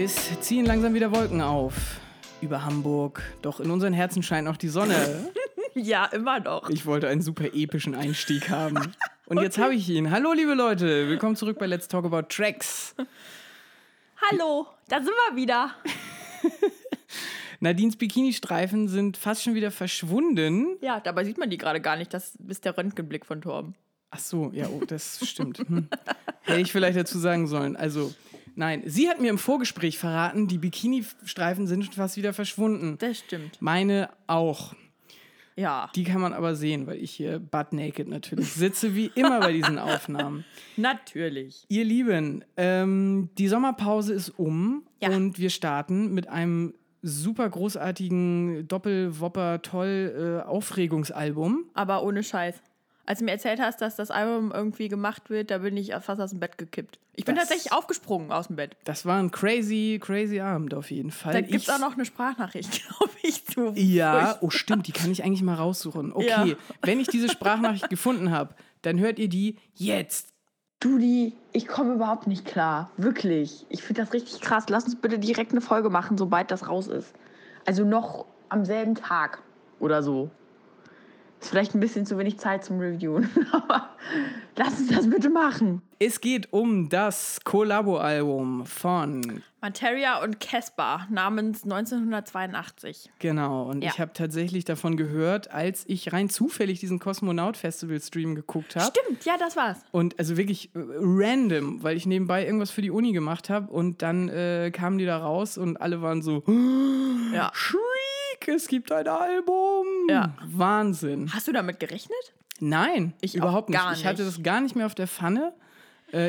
Es ziehen langsam wieder Wolken auf über Hamburg, doch in unseren Herzen scheint noch die Sonne. Ja, immer noch. Ich wollte einen super epischen Einstieg haben. Und jetzt habe ich ihn. Hallo, liebe Leute. Willkommen zurück bei Let's Talk About Tracks. Hallo, da sind wir wieder. Nadines Bikini-Streifen sind fast schon wieder verschwunden. Ja, dabei sieht man die gerade gar nicht. Das ist der Röntgenblick von Torben. Ach so, ja, oh, das stimmt. Hätte ich vielleicht dazu sagen sollen. Also, nein, sie hat mir im Vorgespräch verraten, die Bikini-Streifen sind fast wieder verschwunden. Das stimmt. Meine auch. Ja. Die kann man aber sehen, weil ich hier butt naked natürlich sitze, wie immer bei diesen Aufnahmen. Natürlich. Ihr Lieben, die Sommerpause ist um und wir starten mit einem super großartigen Doppelwopper-Toll-Aufregungsalbum. Aber ohne Scheiß. Als du mir erzählt hast, dass das Album irgendwie gemacht wird, da bin ich fast aus dem Bett gekippt. Ich bin tatsächlich aufgesprungen aus dem Bett. Das war ein crazy, crazy Abend auf jeden Fall. Da gibt es auch noch eine Sprachnachricht, glaube ich. Du. Ja, oh stimmt, die kann ich eigentlich mal raussuchen. Okay, ja. Wenn ich diese Sprachnachricht gefunden habe, dann hört ihr die jetzt. Dudi, ich komme überhaupt nicht klar. Wirklich. Ich finde das richtig krass. Lass uns bitte direkt eine Folge machen, sobald das raus ist. Also noch am selben Tag oder so. Ist vielleicht ein bisschen zu wenig Zeit zum Reviewen, aber lass uns das bitte machen. Es geht um das Kollabo-Album von Materia und Casper namens 1982. Genau, und ich habe tatsächlich davon gehört, als ich rein zufällig diesen Kosmonaut-Festival-Stream geguckt habe. Stimmt, ja, das war's. Und also wirklich random, weil ich nebenbei irgendwas für die Uni gemacht habe und dann kamen die da raus und alle waren so ja. Es gibt ein Album. Ja. Wahnsinn. Hast du damit gerechnet? Nein, ich überhaupt nicht. Ich hatte das gar nicht mehr auf der Pfanne.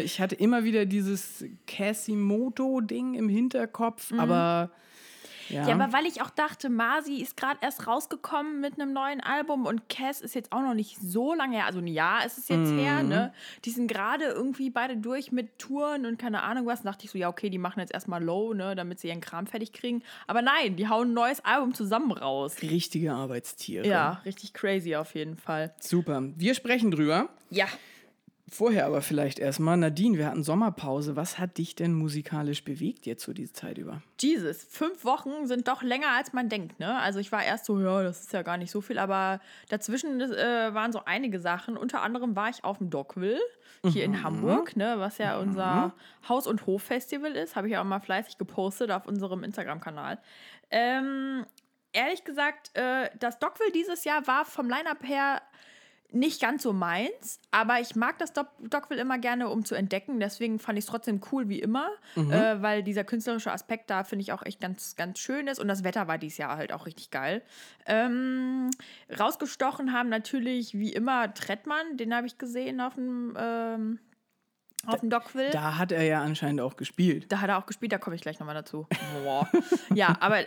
Ich hatte immer wieder dieses Casimoto-Ding im Hinterkopf, aber... Ja, aber weil ich auch dachte, Masi ist gerade erst rausgekommen mit einem neuen Album und Cass ist jetzt auch noch nicht so lange her, also ein Jahr ist es jetzt her, ne? Die sind gerade irgendwie beide durch mit Touren und keine Ahnung was. Da dachte ich so, ja okay, die machen jetzt erstmal low, ne, damit sie ihren Kram fertig kriegen. Aber nein, die hauen ein neues Album zusammen raus. Richtige Arbeitstiere. Ja, richtig crazy auf jeden Fall. Super, wir sprechen drüber. Ja. Vorher aber vielleicht erstmal, Nadine, wir hatten Sommerpause. Was hat dich denn musikalisch bewegt jetzt so diese Zeit über? Jesus, 5 Wochen sind doch länger, als man denkt, ne? Also ich war erst so, ja, das ist ja gar nicht so viel, aber dazwischen waren so einige Sachen. Unter anderem war ich auf dem Dockwil hier in Hamburg, ne? Was ja unser Haus- und Hof-Festival ist. Habe ich ja auch mal fleißig gepostet auf unserem Instagram-Kanal. Ehrlich gesagt, das Dockwil dieses Jahr war vom Line-Up her nicht ganz so meins, aber ich mag das Dockwil immer gerne, um zu entdecken. Deswegen fand ich es trotzdem cool, wie immer, weil dieser künstlerische Aspekt da, finde ich, auch echt ganz, ganz schön ist. Und das Wetter war dieses Jahr halt auch richtig geil. Rausgestochen haben natürlich, wie immer, Trettmann. Den habe ich gesehen auf dem Dockwil. Da hat er ja anscheinend auch gespielt. Da komme ich gleich nochmal dazu. Boah. Ja, aber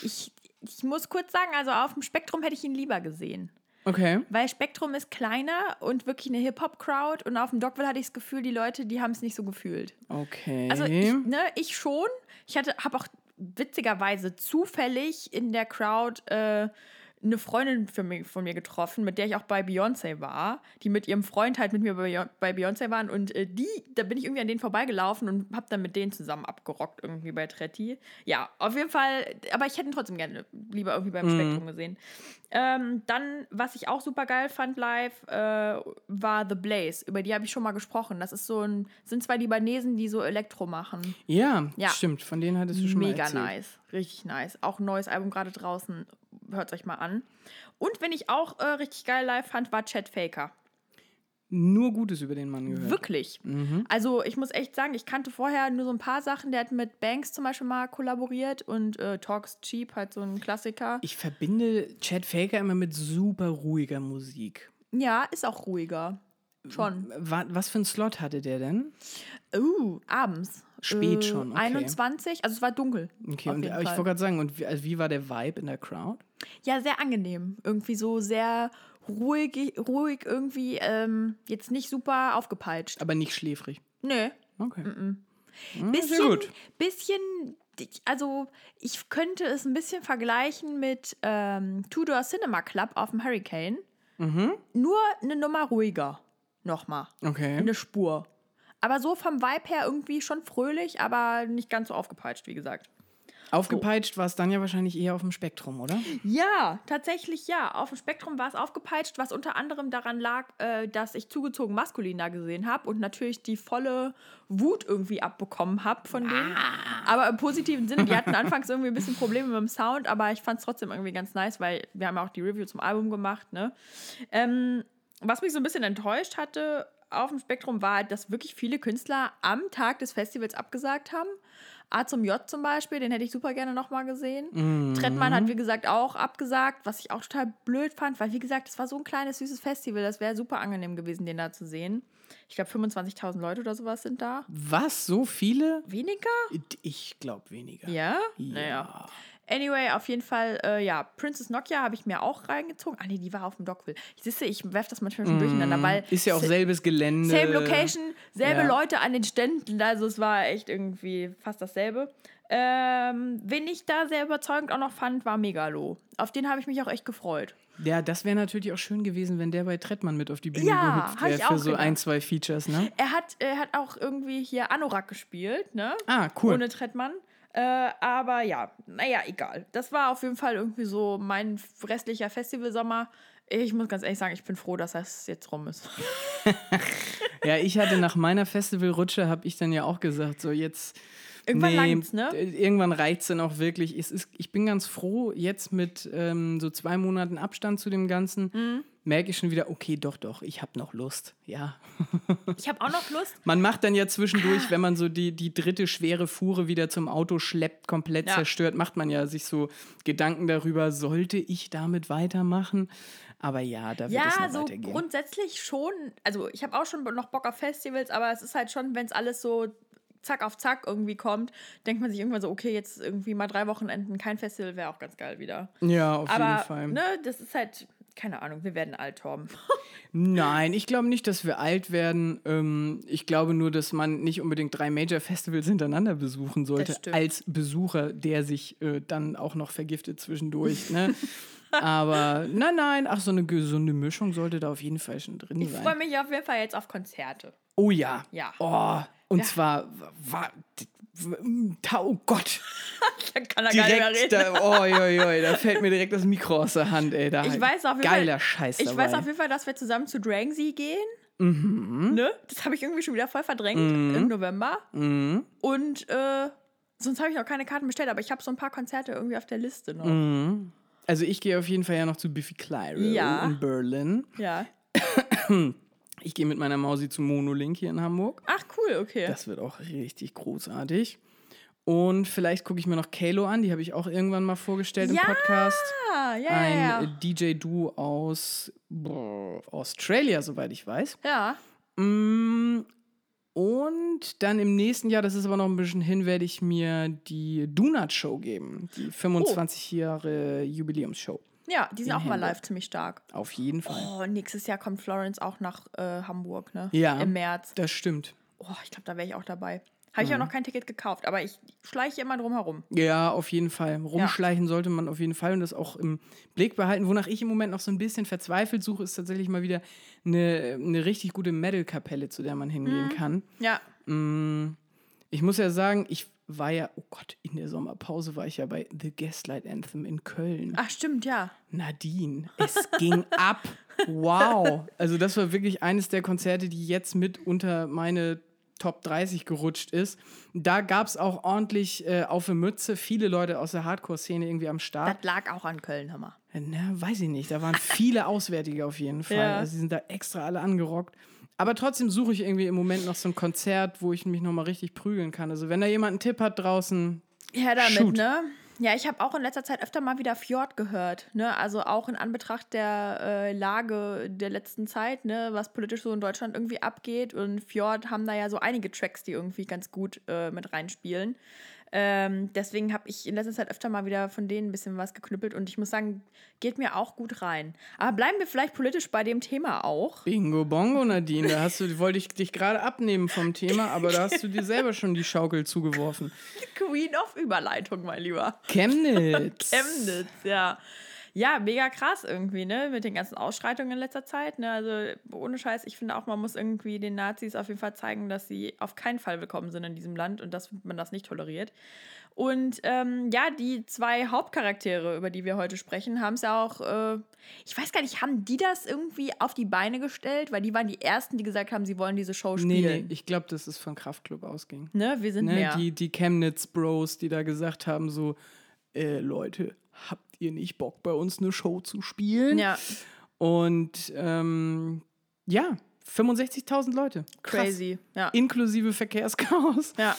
ich muss kurz sagen, also auf dem Spektrum hätte ich ihn lieber gesehen. Okay. Weil Spektrum ist kleiner und wirklich eine Hip-Hop-Crowd und auf dem Dockwil hatte ich das Gefühl, die Leute, die haben es nicht so gefühlt. Okay. Also ich schon. Ich habe auch witzigerweise zufällig in der Crowd eine Freundin von mir getroffen, mit der ich auch bei Beyoncé war, die mit ihrem Freund halt mit mir bei Beyoncé waren und da bin ich irgendwie an denen vorbeigelaufen und hab dann mit denen zusammen abgerockt irgendwie bei Tretti. Ja, auf jeden Fall, aber ich hätte ihn trotzdem gerne lieber irgendwie beim Spektrum gesehen. Dann, was ich auch super geil fand live, war The Blaze. Über die habe ich schon mal gesprochen. Das ist sind zwei Libanesen, die so Elektro machen. Ja, stimmt, von denen hattest du schon mal erzählt. Mega nice, richtig nice. Auch ein neues Album gerade draußen. Hört euch mal an. Und wenn ich auch richtig geil live fand, war Chad Faker. Nur Gutes über den Mann gehört. Wirklich. Mhm. Also ich muss echt sagen, ich kannte vorher nur so ein paar Sachen. Der hat mit Banks zum Beispiel mal kollaboriert und Talks Cheap, halt so ein Klassiker. Ich verbinde Chad Faker immer mit super ruhiger Musik. Ja, ist auch ruhiger. Schon. Was für einen Slot hatte der denn? Abends. Spät schon, okay. 21, also es war dunkel. Okay, und ich wollte gerade sagen, und wie war der Vibe in der Crowd? Ja, sehr angenehm. Irgendwie so sehr ruhig irgendwie, jetzt nicht super aufgepeitscht. Aber nicht schläfrig? Nee. Okay. Bisschen, sehr gut. Also ich könnte es ein bisschen vergleichen mit Two Door Cinema Club auf dem Hurricane. Nur eine Nummer ruhiger. Nochmal. Okay. Eine Spur. Aber so vom Vibe her irgendwie schon fröhlich, aber nicht ganz so aufgepeitscht, wie gesagt. Aufgepeitscht war es dann ja wahrscheinlich eher auf dem Spektrum, oder? Ja, tatsächlich ja. Auf dem Spektrum war es aufgepeitscht, was unter anderem daran lag, dass ich zugezogen maskulin da gesehen habe und natürlich die volle Wut irgendwie abbekommen habe von denen. Aber im positiven Sinne, die hatten anfangs irgendwie ein bisschen Probleme mit dem Sound, aber ich fand es trotzdem irgendwie ganz nice, weil wir haben auch die Review zum Album gemacht, ne? Was mich so ein bisschen enttäuscht hatte auf dem Spektrum war, dass wirklich viele Künstler am Tag des Festivals abgesagt haben. A zum J zum Beispiel, den hätte ich super gerne nochmal gesehen. Mhm. Trettmann hat, wie gesagt, auch abgesagt, was ich auch total blöd fand, weil, wie gesagt, das war so ein kleines, süßes Festival. Das wäre super angenehm gewesen, den da zu sehen. Ich glaube, 25.000 Leute oder sowas sind da. Was? So viele? Weniger? Ich glaube, weniger. Ja? Naja. Anyway, auf jeden Fall, ja, Princess Nokia habe ich mir auch reingezogen. Ah, nee, die war auf dem Dockwil. Ich werfe das manchmal schon durcheinander, weil... Ist ja auch selbes Gelände. Same Location, selbe Leute an den Ständen. Also es war echt irgendwie fast dasselbe. Wen ich da sehr überzeugend auch noch fand, war Megalo. Auf den habe ich mich auch echt gefreut. Ja, das wäre natürlich auch schön gewesen, wenn der bei Trettmann mit auf die Bühne gehüpft wäre für so ein, zwei Features, ne? Er hat auch irgendwie hier Anorak gespielt, ne? Ah, cool. Ohne Trettmann. Aber ja, naja, egal. Das war auf jeden Fall irgendwie so mein restlicher Festivalsommer. Ich muss ganz ehrlich sagen, ich bin froh, dass das jetzt rum ist. Ja, ich hatte nach meiner Festivalrutsche, habe ich dann ja auch gesagt, so jetzt... Irgendwann langt's, ne? Irgendwann reicht's dann auch wirklich. Ich bin ganz froh, jetzt mit so 2 Monaten Abstand zu dem Ganzen, merke ich schon wieder, okay, doch, ich habe noch Lust, ja. Ich habe auch noch Lust. Man macht dann ja zwischendurch, wenn man so die dritte schwere Fuhre wieder zum Auto schleppt, komplett zerstört, macht man ja sich so Gedanken darüber, sollte ich damit weitermachen? Aber ja, da wird es noch so weitergehen. Ja, so grundsätzlich schon, also ich habe auch schon noch Bock auf Festivals, aber es ist halt schon, wenn es alles so Zack auf Zack irgendwie kommt, denkt man sich irgendwann so, okay, jetzt irgendwie mal 3 Wochenenden kein Festival wäre auch ganz geil wieder. Ja, auf jeden Fall. Aber ne, das ist halt, keine Ahnung, wir werden alt, Torben. Nein, ich glaube nicht, dass wir alt werden. Ich glaube nur, dass man nicht unbedingt 3 Major-Festivals hintereinander besuchen sollte, als Besucher, der sich dann auch noch vergiftet zwischendurch, ne? Aber nein, ach, so eine gesunde Mischung sollte da auf jeden Fall schon drin sein. Ich freue mich auf jeden Fall jetzt auf Konzerte. Oh ja. Ja. Oh, und zwar war oh Gott. Da kann er direkt gar nicht mehr reden. Da fällt mir direkt das Mikro aus der Hand, ey. Da ich weiß auf jeden geiler Fall, Scheiß dabei. Ich weiß auf jeden Fall, dass wir zusammen zu Drangsy gehen. Mhm. Ne? Das habe ich irgendwie schon wieder voll verdrängt im November. Mhm. Und sonst habe ich noch keine Karten bestellt, aber ich habe so ein paar Konzerte irgendwie auf der Liste noch. Mhm. Also ich gehe auf jeden Fall ja noch zu Biffy Clyro in Berlin. Ja. Ich gehe mit meiner Mausi zu Monolink hier in Hamburg. Ach cool, okay. Das wird auch richtig großartig. Und vielleicht gucke ich mir noch Kalo an, die habe ich auch irgendwann mal vorgestellt im Podcast. Ein DJ-Duo aus Australia, soweit ich weiß. Ja. Und dann im nächsten Jahr, das ist aber noch ein bisschen hin, werde ich mir die Donut-Show geben. Die 25 Jahre Jubiläumsshow. Ja, die sind auch mal live ziemlich stark. Auf jeden Fall. Oh, nächstes Jahr kommt Florence auch nach Hamburg, ne? Ja, im März. Das stimmt. Oh, ich glaube, da wäre ich auch dabei. Habe ich ja noch kein Ticket gekauft, aber ich schleiche immer drum herum. Ja, auf jeden Fall. Rumschleichen sollte man auf jeden Fall und das auch im Blick behalten. Wonach ich im Moment noch so ein bisschen verzweifelt suche, ist tatsächlich mal wieder eine richtig gute Metal-Kapelle, zu der man hingehen kann. Ja. Ich muss ja sagen, ich war ja, oh Gott, in der Sommerpause war ich ja bei The Gaslight Anthem in Köln. Ach, stimmt, ja. Nadine, es ging ab. Wow. Also das war wirklich eines der Konzerte, die jetzt mit unter meine Top 30 gerutscht ist. Da gab es auch ordentlich auf die Mütze, viele Leute aus der Hardcore-Szene irgendwie am Start. Das lag auch an Köln, Hammer. Na, weiß ich nicht, da waren viele Auswärtige auf jeden Fall. Ja. Also die sind da extra alle angerockt. Aber trotzdem suche ich irgendwie im Moment noch so ein Konzert, wo ich mich nochmal richtig prügeln kann. Also wenn da jemand einen Tipp hat draußen, ja, damit, shoot. Ne? Ja, ich habe auch in letzter Zeit öfter mal wieder Fjord gehört. Ne? Also auch in Anbetracht der Lage der letzten Zeit, ne? Was politisch so in Deutschland irgendwie abgeht. Und Fjord haben da ja so einige Tracks, die irgendwie ganz gut mit reinspielen. Deswegen habe ich in letzter Zeit öfter mal wieder von denen ein bisschen was geknüppelt. Und ich muss sagen, geht mir auch gut rein. Aber bleiben wir vielleicht politisch bei dem Thema auch. Bingo bongo, Nadine. Da wollte ich dich gerade abnehmen vom Thema, aber da hast du dir selber schon die Schaukel zugeworfen. Queen of Überleitung, mein Lieber. Chemnitz. Chemnitz, ja. Ja, mega krass irgendwie, ne? Mit den ganzen Ausschreitungen in letzter Zeit, ne? Also ohne Scheiß, ich finde auch, man muss irgendwie den Nazis auf jeden Fall zeigen, dass sie auf keinen Fall willkommen sind in diesem Land und dass man das nicht toleriert. Und ja, die zwei Hauptcharaktere, über die wir heute sprechen, haben es ja auch, ich weiß gar nicht, haben die das irgendwie auf die Beine gestellt? Weil die waren die Ersten, die gesagt haben, sie wollen diese Show spielen. Nee, ich glaube, dass es von Kraftklub ausging. Ne, wir sind mehr. Die Chemnitz-Bros, die da gesagt haben so, Leute, habt ihr nicht Bock, bei uns eine Show zu spielen? Ja. Und ja, 65.000 Leute. Krass. Crazy. Ja. Inklusive Verkehrschaos. Ja.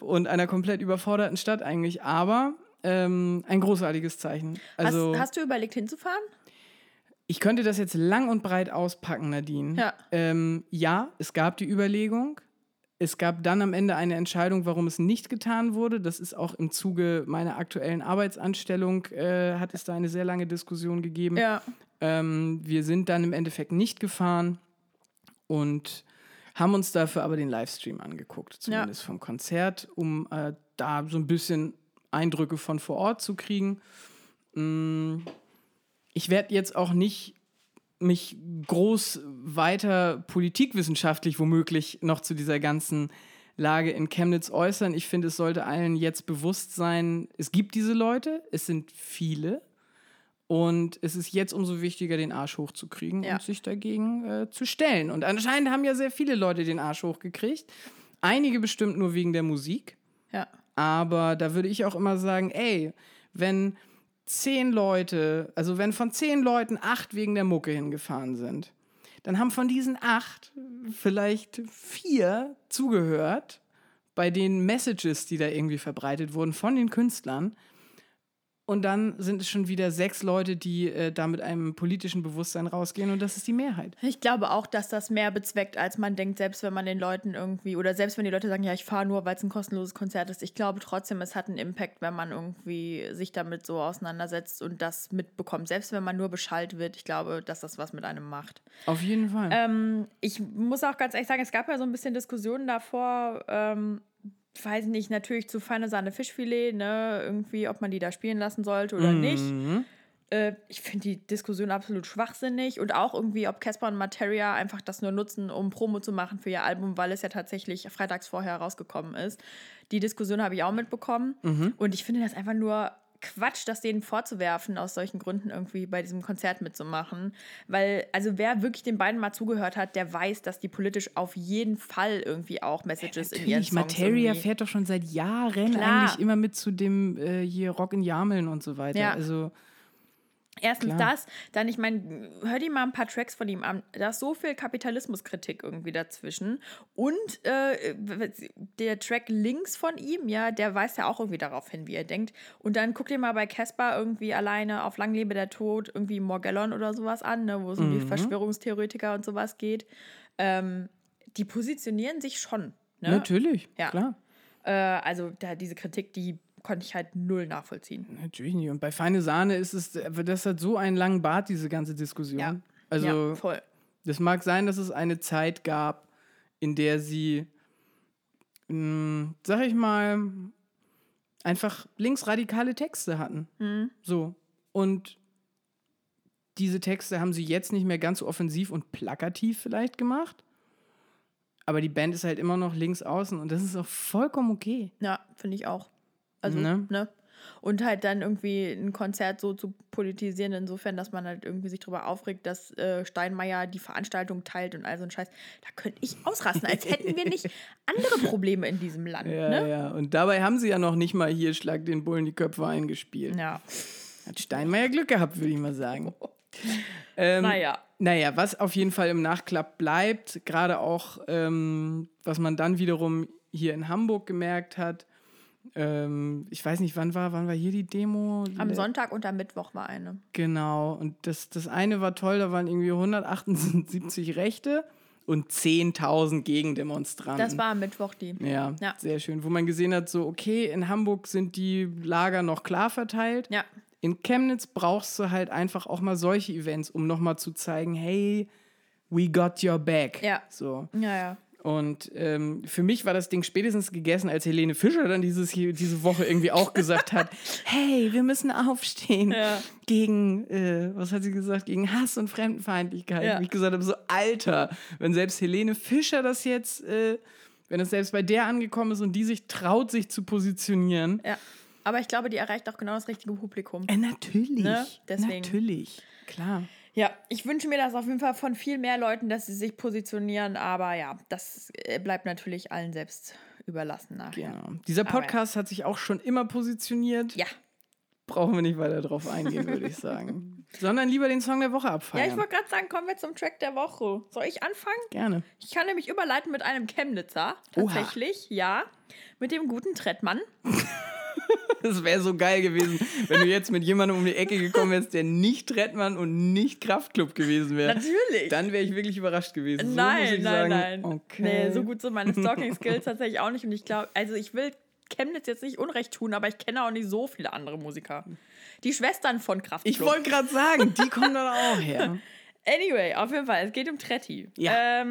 Und einer komplett überforderten Stadt eigentlich. Aber ein großartiges Zeichen. Also, hast du überlegt, hinzufahren? Ich könnte das jetzt lang und breit auspacken, Nadine. Ja. Ja, es gab die Überlegung. Es gab dann am Ende eine Entscheidung, warum es nicht getan wurde. Das ist auch im Zuge meiner aktuellen Arbeitsanstellung, hat es da eine sehr lange Diskussion gegeben. Ja. Wir sind dann im Endeffekt nicht gefahren und haben uns dafür aber den Livestream angeguckt, zumindest vom Konzert, um da so ein bisschen Eindrücke von vor Ort zu kriegen. Ich werde jetzt auch nicht mich groß weiter politikwissenschaftlich womöglich noch zu dieser ganzen Lage in Chemnitz äußern. Ich finde, es sollte allen jetzt bewusst sein, es gibt diese Leute, es sind viele. Und es ist jetzt umso wichtiger, den Arsch hochzukriegen und sich dagegen zu stellen. Und anscheinend haben ja sehr viele Leute den Arsch hochgekriegt. Einige bestimmt nur wegen der Musik. Ja. Aber da würde ich auch immer sagen, ey, wenn 10 Leute, also wenn von 10 Leuten 8 wegen der Mucke hingefahren sind, dann haben von diesen 8 vielleicht 4 zugehört bei den Messages, die da irgendwie verbreitet wurden von den Künstlern. Und dann sind es schon wieder 6 Leute, die da mit einem politischen Bewusstsein rausgehen. Und das ist die Mehrheit. Ich glaube auch, dass das mehr bezweckt, als man denkt, selbst wenn man den Leuten irgendwie, oder selbst wenn die Leute sagen, ja, ich fahre nur, weil es ein kostenloses Konzert ist. Ich glaube trotzdem, es hat einen Impact, wenn man irgendwie sich damit so auseinandersetzt und das mitbekommt. Selbst wenn man nur beschallt wird, ich glaube, dass das was mit einem macht. Auf jeden Fall. Ich muss auch ganz ehrlich sagen, es gab ja so ein bisschen Diskussionen davor, weiß nicht, natürlich zu feine Sahne Fischfilet, ne, irgendwie, ob man die da spielen lassen sollte oder nicht. Ich finde die Diskussion absolut schwachsinnig und auch irgendwie, ob Casper und Materia einfach das nur nutzen, um Promo zu machen für ihr Album, weil es ja tatsächlich freitags vorher rausgekommen ist. Die Diskussion habe ich auch mitbekommen und ich finde das einfach nur Quatsch, das denen vorzuwerfen, aus solchen Gründen irgendwie bei diesem Konzert mitzumachen. Weil, also wer wirklich den beiden mal zugehört hat, der weiß, dass die politisch auf jeden Fall irgendwie auch Messages in ihren Songs Materia irgendwie fährt doch schon seit Jahren eigentlich immer mit zu dem hier Rock in Jameln und so weiter. Ja. Also erstens das, dann, ich meine, hör dir mal ein paar Tracks von ihm an. Da ist so viel Kapitalismuskritik irgendwie dazwischen. Und der Track links von ihm, ja, der weist ja auch irgendwie darauf hin, wie er denkt. Und dann guck dir mal bei Casper irgendwie alleine auf Lang lebe der Tod irgendwie Morgellon oder sowas an, ne, wo es um die Verschwörungstheoretiker und sowas geht. Die positionieren sich schon. Ne? Natürlich, klar. Also diese Kritik, die konnte ich halt null nachvollziehen. Natürlich nicht. Und bei Feine Sahne ist es, das hat so einen langen Bart, diese ganze Diskussion. Ja, also, ja, voll. Das mag sein, dass es eine Zeit gab, in der sie, sag ich mal, einfach linksradikale Texte hatten. So. Und diese Texte haben sie jetzt nicht mehr ganz so offensiv und plakativ vielleicht gemacht. Aber die Band ist halt immer noch links außen und das ist auch vollkommen okay. Ja, finde ich auch. Also, ne? Und halt dann irgendwie ein Konzert so zu politisieren, insofern, dass man halt irgendwie sich darüber aufregt, dass Steinmeier die Veranstaltung teilt und all so ein Scheiß. Da könnte ich ausrasten, als hätten wir nicht andere Probleme in diesem Land. Ja, ne? Ja. Und dabei haben sie ja noch nicht mal hier Schlag den Bullen die Köpfe eingespielt. Ja. Hat Steinmeier Glück gehabt, würde ich mal sagen. Naja, was auf jeden Fall im Nachklapp bleibt, gerade auch, was man dann wiederum hier in Hamburg gemerkt hat. Ich weiß nicht, wann war hier die Demo? Am Sonntag und am Mittwoch war eine. Genau, und das eine war toll, da waren irgendwie 178 Rechte und 10.000 Gegendemonstranten. Das war am Mittwoch die. Ja, sehr schön, wo man gesehen hat, so okay, in Hamburg sind die Lager noch klar verteilt. Ja. In Chemnitz brauchst du halt einfach auch mal solche Events, um nochmal zu zeigen, hey, we got your back. Ja. So. Ja. Und für mich war das Ding spätestens gegessen, als Helene Fischer dann diese Woche irgendwie auch gesagt hat, hey, wir müssen aufstehen gegen, was hat sie gesagt, gegen Hass und Fremdenfeindlichkeit. Ja. Wie ich gesagt habe, so Alter, wenn selbst Helene Fischer das jetzt, wenn es selbst bei der angekommen ist und die sich traut, sich zu positionieren. Ja. Aber ich glaube, die erreicht auch genau das richtige Publikum. Natürlich. Ne? Deswegen. Natürlich, klar. Ja, ich wünsche mir das auf jeden Fall von viel mehr Leuten, dass sie sich positionieren, aber ja, das bleibt natürlich allen selbst überlassen nachher. Genau. Dieser Podcast hat sich auch schon immer positioniert. Ja. Brauchen wir nicht weiter drauf eingehen, würde ich sagen. Sondern lieber den Song der Woche abfeiern. Ja, ich wollte gerade sagen, kommen wir zum Track der Woche. Soll ich anfangen? Gerne. Ich kann nämlich überleiten mit einem Chemnitzer, tatsächlich, ja, mit dem guten Trettmann. Das wäre so geil gewesen, wenn du jetzt mit jemandem um die Ecke gekommen wärst, der nicht Trettmann und nicht Kraftklub gewesen wäre. Natürlich. Dann wäre ich wirklich überrascht gewesen. Nein. Okay. Nee, so gut sind meine Stalking-Skills tatsächlich auch nicht. Und ich glaube, also ich will Chemnitz jetzt nicht unrecht tun, aber ich kenne auch nicht so viele andere Musiker. Die Schwestern von Kraftklub. Ich wollte gerade sagen, die kommen dann auch her. Anyway, auf jeden Fall, es geht um Tretti. Ja.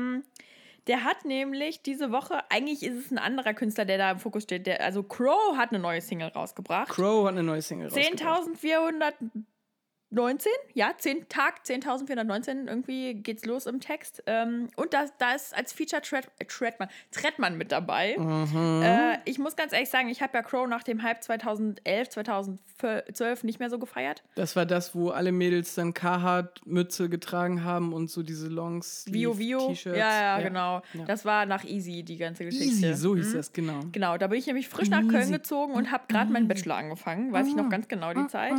Der hat nämlich diese Woche, eigentlich ist es ein anderer Künstler, der da im Fokus steht. Also Cro hat eine neue Single rausgebracht. 10.419? Ja, 10.419. Irgendwie geht's los im Text. Und da ist als Feature Trettmann mit dabei. Mhm. Ich muss ganz ehrlich sagen, ich habe ja Cro nach dem Hype 2011, 2012 nicht mehr so gefeiert. Das war das, wo alle Mädels dann Carhartt-Mütze getragen haben und so diese Longsleeve-T-Shirts. Ja, genau. Ja. Das war nach Easy, die ganze Geschichte. Easy, so hieß das, genau. Genau, da bin ich nämlich frisch nach Köln gezogen und habe gerade meinen Bachelor angefangen. Weiß ich noch ganz genau die Zeit.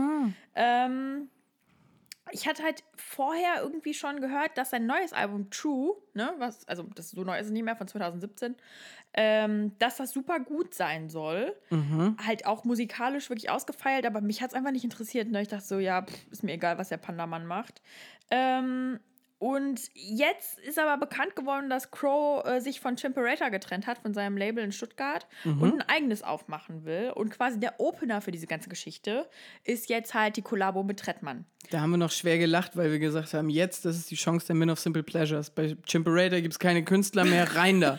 Ich hatte halt vorher irgendwie schon gehört, dass sein neues Album True, ne, was, also das so neu ist es nicht mehr, von 2017, dass das super gut sein soll. Mhm. Halt auch musikalisch wirklich ausgefeilt, aber mich hat es einfach nicht interessiert. Ne? Ich dachte so, ja, ist mir egal, was der Pandamann macht. Und jetzt ist aber bekannt geworden, dass Cro sich von Chimperator getrennt hat, von seinem Label in Stuttgart, und ein eigenes aufmachen will. Und quasi der Opener für diese ganze Geschichte ist jetzt halt die Kollabo mit Trettmann. Da haben wir noch schwer gelacht, weil wir gesagt haben, jetzt, das ist die Chance der Men of Simple Pleasures. Bei Chimperator gibt es keine Künstler mehr, rein da.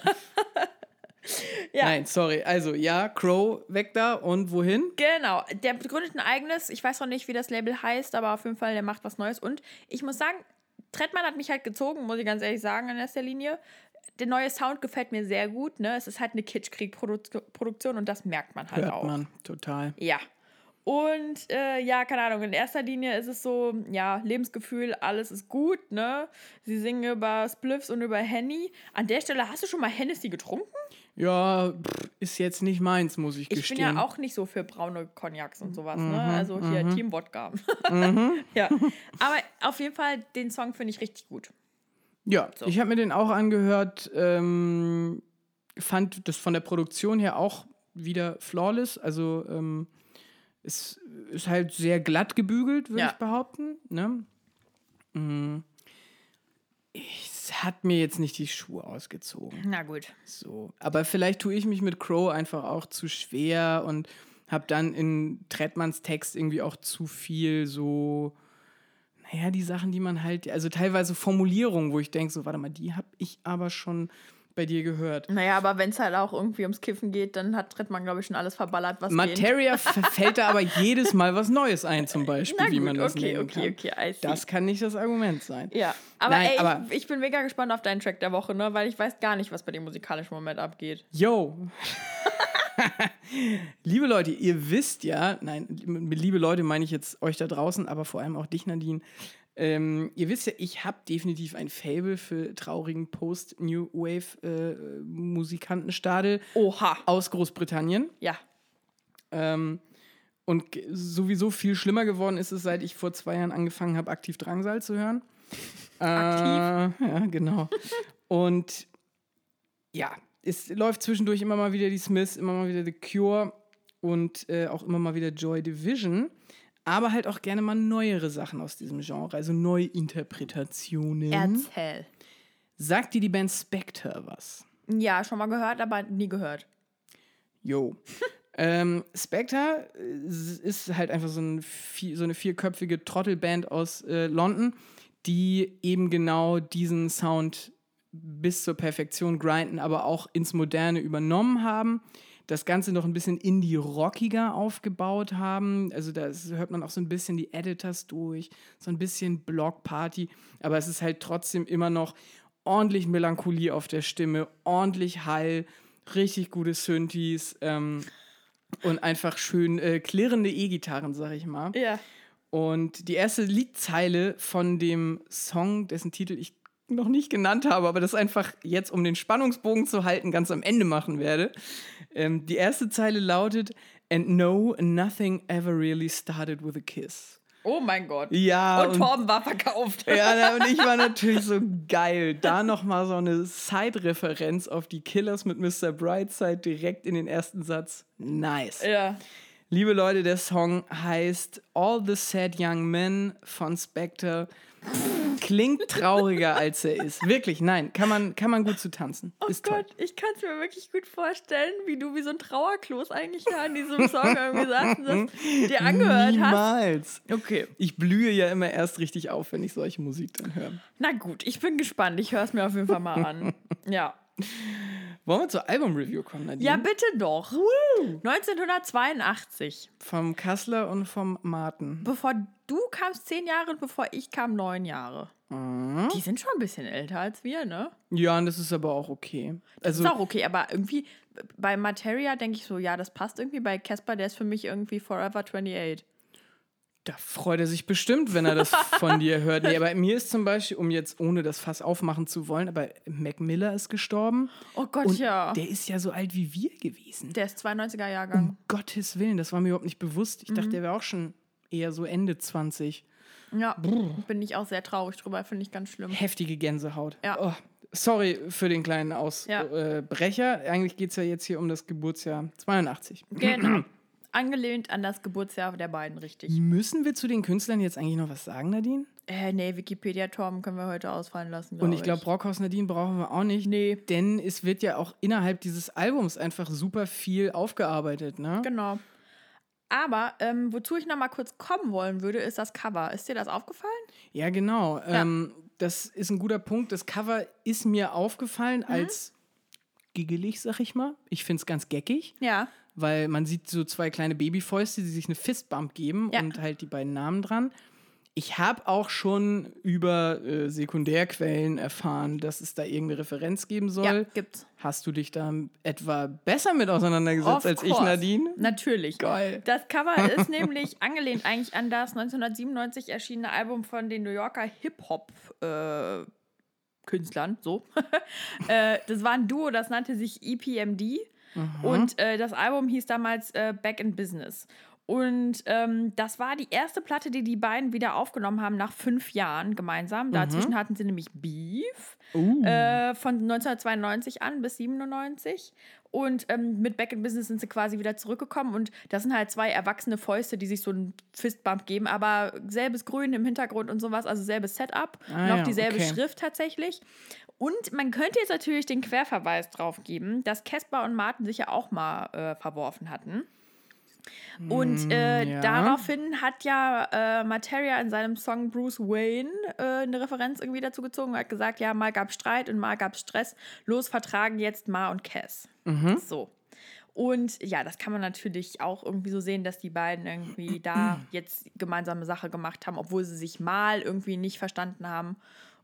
Ja. Nein, sorry. Also, ja, Cro, weg da und wohin? Genau, der gründet ein eigenes, ich weiß noch nicht, wie das Label heißt, aber auf jeden Fall, der macht was Neues. Und ich muss sagen, Trettmann hat mich halt gezogen, muss ich ganz ehrlich sagen, in erster Linie. Der neue Sound gefällt mir sehr gut, ne? Es ist halt eine Kitschkrieg-Produktion und das merkt man halt auch. Hört man, total. Ja. Und ja, keine Ahnung, in erster Linie ist es so, ja, Lebensgefühl, alles ist gut, ne? Sie singen über Spliffs und über Henny. An der Stelle, hast du schon mal Hennessy getrunken? Ja, ist jetzt nicht meins, muss ich gestehen. Ich bin ja auch nicht so für braune Cognacs und sowas, ne? Also hier Team Wodka. Ja. Aber auf jeden Fall, den Song finde ich richtig gut. Ja, so. Ich habe mir den auch angehört, fand das von der Produktion her auch wieder flawless, also es ist halt sehr glatt gebügelt, würde ich behaupten. Ne? Es hat mir jetzt nicht die Schuhe ausgezogen. Na gut. So. Aber vielleicht tue ich mich mit Cro einfach auch zu schwer und habe dann in Trettmanns Text irgendwie auch zu viel so, naja, die Sachen, die man halt, also teilweise Formulierungen, wo ich denke, so, warte mal, die habe ich aber schon bei dir gehört. Naja, aber wenn es halt auch irgendwie ums Kiffen geht, dann hat Trettmann, glaube ich, schon alles verballert, was Materia fällt da aber jedes Mal was Neues ein, zum Beispiel, gut, wie man das nehmen kann. Okay, das kann nicht das Argument sein. Ja, aber, nein, ey, aber ich bin mega gespannt auf deinen Track der Woche, ne, weil ich weiß gar nicht, was bei dem musikalischen Moment abgeht. Yo! Liebe Leute, ihr wisst ja, nein, mit liebe Leute meine ich jetzt euch da draußen, aber vor allem auch dich, Nadine. Ihr wisst ja, ich habe definitiv ein Faible für traurigen Post-New-Wave-Musikantenstadel aus Großbritannien. Ja. Und sowieso viel schlimmer geworden ist es, seit ich vor 2 Jahren angefangen habe, aktiv Drangsal zu hören. Aktiv? Ja, genau. Und ja, es läuft zwischendurch immer mal wieder die Smiths, immer mal wieder The Cure und auch immer mal wieder Joy Division. Aber halt auch gerne mal neuere Sachen aus diesem Genre, also Neuinterpretationen. Erzähl. Sagt dir die Band Spector was? Ja, schon mal gehört, aber nie gehört. Jo. Spector ist halt einfach so eine 4-köpfige Trottelband aus London, die eben genau diesen Sound bis zur Perfektion grinden, aber auch ins Moderne übernommen haben. Das Ganze noch ein bisschen indie-rockiger aufgebaut haben. Also da hört man auch so ein bisschen die Editors durch, so ein bisschen Blockparty. Aber es ist halt trotzdem immer noch ordentlich Melancholie auf der Stimme, ordentlich Hall, richtig gute Synthes und einfach schön klirrende E-Gitarren, sag ich mal. Ja. Und die erste Liedzeile von dem Song, dessen Titel ich noch nicht genannt habe, aber das einfach jetzt, um den Spannungsbogen zu halten, ganz am Ende machen werde. Die erste Zeile lautet: "And no, nothing ever really started with a kiss." Oh mein Gott. Ja. Und Torben war verkauft. Ja, und ich war natürlich so geil. Da nochmal so eine Side-Referenz auf die Killers mit Mr. Brightside direkt in den ersten Satz. Nice. Ja. Liebe Leute, der Song heißt All the Sad Young Men von Spector. Klingt trauriger, als er ist. Wirklich, nein, kann man gut zu tanzen. Oh ist Gott, toll. Ich kann es mir wirklich gut vorstellen, wie du wie so ein Trauerklos eigentlich da an diesem Song irgendwie saßt und das dir angehört Niemals. Hast. Niemals. Okay. Ich blühe ja immer erst richtig auf, wenn ich solche Musik dann höre. Na gut, ich bin gespannt. Ich höre es mir auf jeden Fall mal an. Ja. Wollen wir zur Album-Review kommen, Nadine? Ja, bitte doch. Woo! 1982. Vom Kassler und vom Martin. Bevor du kamst 10 Jahre und bevor ich kam 9 Jahre. Mhm. Die sind schon ein bisschen älter als wir, ne? Ja, und das ist aber auch okay. Das ist auch okay, aber irgendwie bei Materia denke ich so, ja, das passt irgendwie. Bei Casper, der ist für mich irgendwie Forever 28. Da freut er sich bestimmt, wenn er das von dir hört. Nee, aber mir ist zum Beispiel, um jetzt ohne das Fass aufmachen zu wollen, aber Mac Miller ist gestorben. Oh Gott, und ja. Der ist ja so alt wie wir gewesen. Der ist 92er-Jahrgang. Um Gottes Willen, das war mir überhaupt nicht bewusst. Ich dachte, der wäre auch schon eher so Ende 20. Ja, bin ich auch sehr traurig drüber, finde ich ganz schlimm. Heftige Gänsehaut. Ja. Oh, sorry für den kleinen Ausbrecher. Ja. Eigentlich geht es ja jetzt hier um das Geburtsjahr 82. Genau. Angelehnt an das Geburtsjahr der beiden, richtig. Müssen wir zu den Künstlern jetzt eigentlich noch was sagen, Nadine? Nee, Wikipedia-Torben können wir heute ausfallen lassen, glaube ich. Und ich glaube, Brockhaus Nadine brauchen wir auch nicht. Nee. Denn es wird ja auch innerhalb dieses Albums einfach super viel aufgearbeitet, ne? Genau. Aber wozu ich noch mal kurz kommen wollen würde, ist das Cover. Ist dir das aufgefallen? Ja, genau. Ja. Das ist ein guter Punkt. Das Cover ist mir aufgefallen als giggelig, sag ich mal. Ich finde es ganz geckig. Ja. Weil man sieht so 2 kleine Babyfäuste, die sich eine Fistbump geben und halt die beiden Namen dran. Ich habe auch schon über Sekundärquellen erfahren, dass es da irgendeine Referenz geben soll. Ja, gibt's. Hast du dich da etwa besser mit auseinandergesetzt als ich, Nadine? Natürlich. Geil. Das Cover ist nämlich angelehnt eigentlich an das 1997 erschienene Album von den New Yorker Hip-Hop Künstlern, so. Das war ein Duo, das nannte sich EPMD. Und das Album hieß damals Back in Business. Und das war die erste Platte, die beiden wieder aufgenommen haben nach 5 Jahren gemeinsam. Dazwischen hatten sie nämlich Beef von 1992 an bis 1997. Und mit Back in Business sind sie quasi wieder zurückgekommen. Und das sind halt 2 erwachsene Fäuste, die sich so einen Fistbump geben. Aber selbes Grün im Hintergrund und sowas, also selbes Setup. Noch dieselbe Schrift tatsächlich. Und man könnte jetzt natürlich den Querverweis drauf geben, dass Casper und Martin sich ja auch mal verworfen hatten. Und daraufhin hat ja Materia in seinem Song Bruce Wayne eine Referenz irgendwie dazu gezogen und hat gesagt, ja, mal gab es Streit und mal gab es Stress, los vertragen jetzt Ma und Cass. Mhm. So. Und ja, das kann man natürlich auch irgendwie so sehen, dass die beiden irgendwie da jetzt gemeinsame Sache gemacht haben, obwohl sie sich mal irgendwie nicht verstanden haben.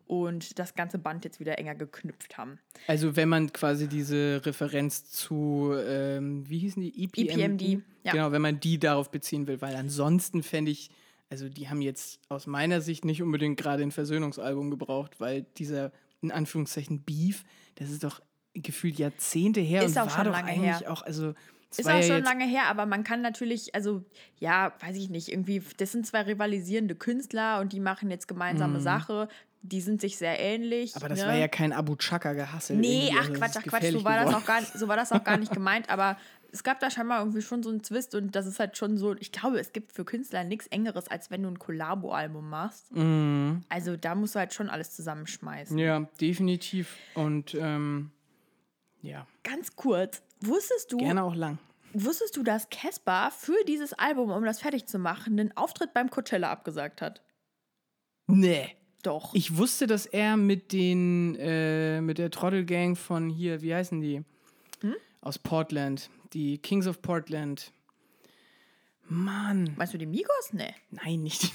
Und das ganze Band jetzt wieder enger geknüpft haben. Also wenn man quasi diese Referenz zu, wie hießen die? EPMD. Ja. Genau, wenn man die darauf beziehen will. Weil ansonsten fände ich, also die haben jetzt aus meiner Sicht nicht unbedingt gerade ein Versöhnungsalbum gebraucht, weil dieser, in Anführungszeichen, Beef, das ist doch gefühlt Jahrzehnte her. Ist und auch war schon doch lange eigentlich her. Auch, also ist auch schon lange her, aber man kann natürlich, also ja, weiß ich nicht, irgendwie, das sind 2 rivalisierende Künstler und die machen jetzt gemeinsame Sache. Die sind sich sehr ähnlich. Aber das war ja kein Abu-Chaka-Gehassel. Nee, also Quatsch, so war das auch gar nicht gemeint. Aber es gab da scheinbar irgendwie schon so einen Twist. Und das ist halt schon so, ich glaube, es gibt für Künstler nichts Engeres, als wenn du ein Collabo-Album machst. Mm. Also da musst du halt schon alles zusammenschmeißen. Ja, definitiv. Und ja. Ganz kurz, wusstest du... Gerne auch lang. Wusstest du, dass Casper für dieses Album, um das fertig zu machen, einen Auftritt beim Coachella abgesagt hat? Nee. Doch. Ich wusste, dass er mit der Trottelgang von hier, wie heißen die? Hm? Aus Portland. Die Kings of Portland. Mann. Meinst du die Migos? Nee. Nein, nicht die.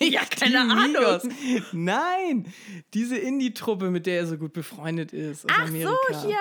Ja, keine Ahnung. Nein, diese Indie-Truppe, mit der er so gut befreundet ist. Aus Amerika. Ach so, hier,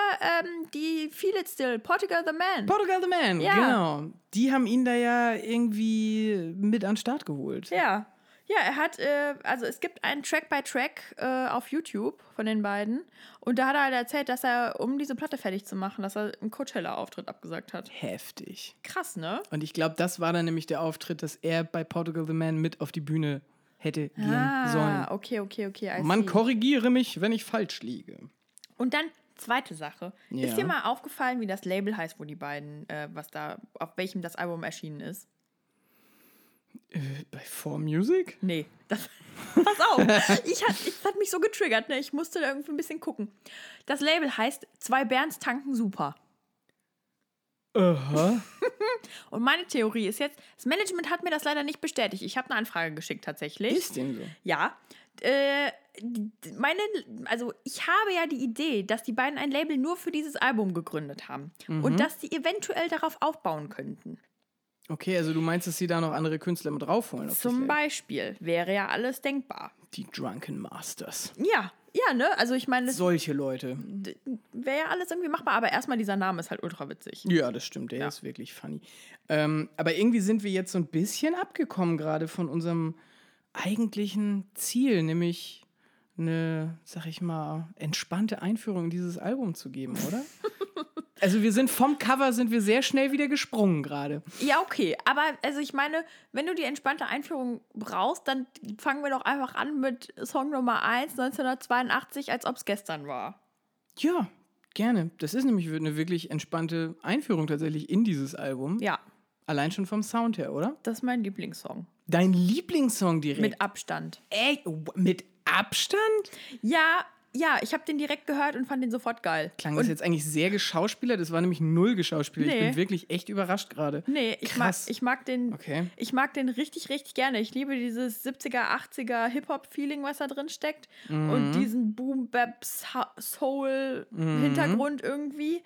die Feel It Still, Portugal the Man. Portugal the Man, ja. Genau. Die haben ihn da ja irgendwie mit an den Start geholt. Ja. Ja, er hat, also es gibt einen Track-by-Track auf YouTube von den beiden. Und da hat er halt erzählt, dass er, um diese Platte fertig zu machen, dass er einen Coachella-Auftritt abgesagt hat. Heftig. Krass, ne? Und ich glaube, das war dann nämlich der Auftritt, dass er bei Portugal the Man mit auf die Bühne hätte gehen sollen. Ah, okay. Man korrigiere mich, wenn ich falsch liege. Und dann, zweite Sache. Ja. Ist dir mal aufgefallen, wie das Label heißt, wo die beiden, was da, auf welchem das Album erschienen ist? Bei 4Music? Nee. Das, pass auf. Das hat mich so getriggert. Ne? Ich musste da irgendwie ein bisschen gucken. Das Label heißt Zwei Bernds tanken super. Aha. Und meine Theorie ist jetzt, das Management hat mir das leider nicht bestätigt. Ich habe eine Anfrage geschickt tatsächlich. Ist denn so? Ja. Ich habe ja die Idee, dass die beiden ein Label nur für dieses Album gegründet haben. Mhm. Und dass sie eventuell darauf aufbauen könnten. Okay, also du meinst, dass sie da noch andere Künstler mit raufholen? Zum Beispiel. Wäre ja alles denkbar. Die Drunken Masters. Ja, ne? Also ich meine... Solche Leute. Wäre ja alles irgendwie machbar, aber erstmal dieser Name ist halt ultra witzig. Ja, das stimmt, der ist wirklich funny. Aber irgendwie sind wir jetzt so ein bisschen abgekommen gerade von unserem eigentlichen Ziel, nämlich eine, sag ich mal, entspannte Einführung in dieses Album zu geben, oder? Also wir sind vom Cover sehr schnell wieder gesprungen gerade. Ja, okay. Aber also ich meine, wenn du die entspannte Einführung brauchst, dann fangen wir doch einfach an mit Song Nummer 1, 1982, als ob es gestern war. Ja, gerne. Das ist nämlich eine wirklich entspannte Einführung tatsächlich in dieses Album. Ja. Allein schon vom Sound her, oder? Das ist mein Lieblingssong. Dein Lieblingssong direkt? Mit Abstand. Ey, mit Abstand? Ja, ich habe den direkt gehört und fand den sofort geil. Klang das jetzt eigentlich sehr geschauspielert? Das war nämlich null geschauspielert. Nee. Ich bin wirklich echt überrascht gerade. Nee, ich mag den richtig, richtig gerne. Ich liebe dieses 70er, 80er Hip-Hop-Feeling, was da drin steckt. Mhm. Und diesen Boom-Bap-Soul-Hintergrund irgendwie.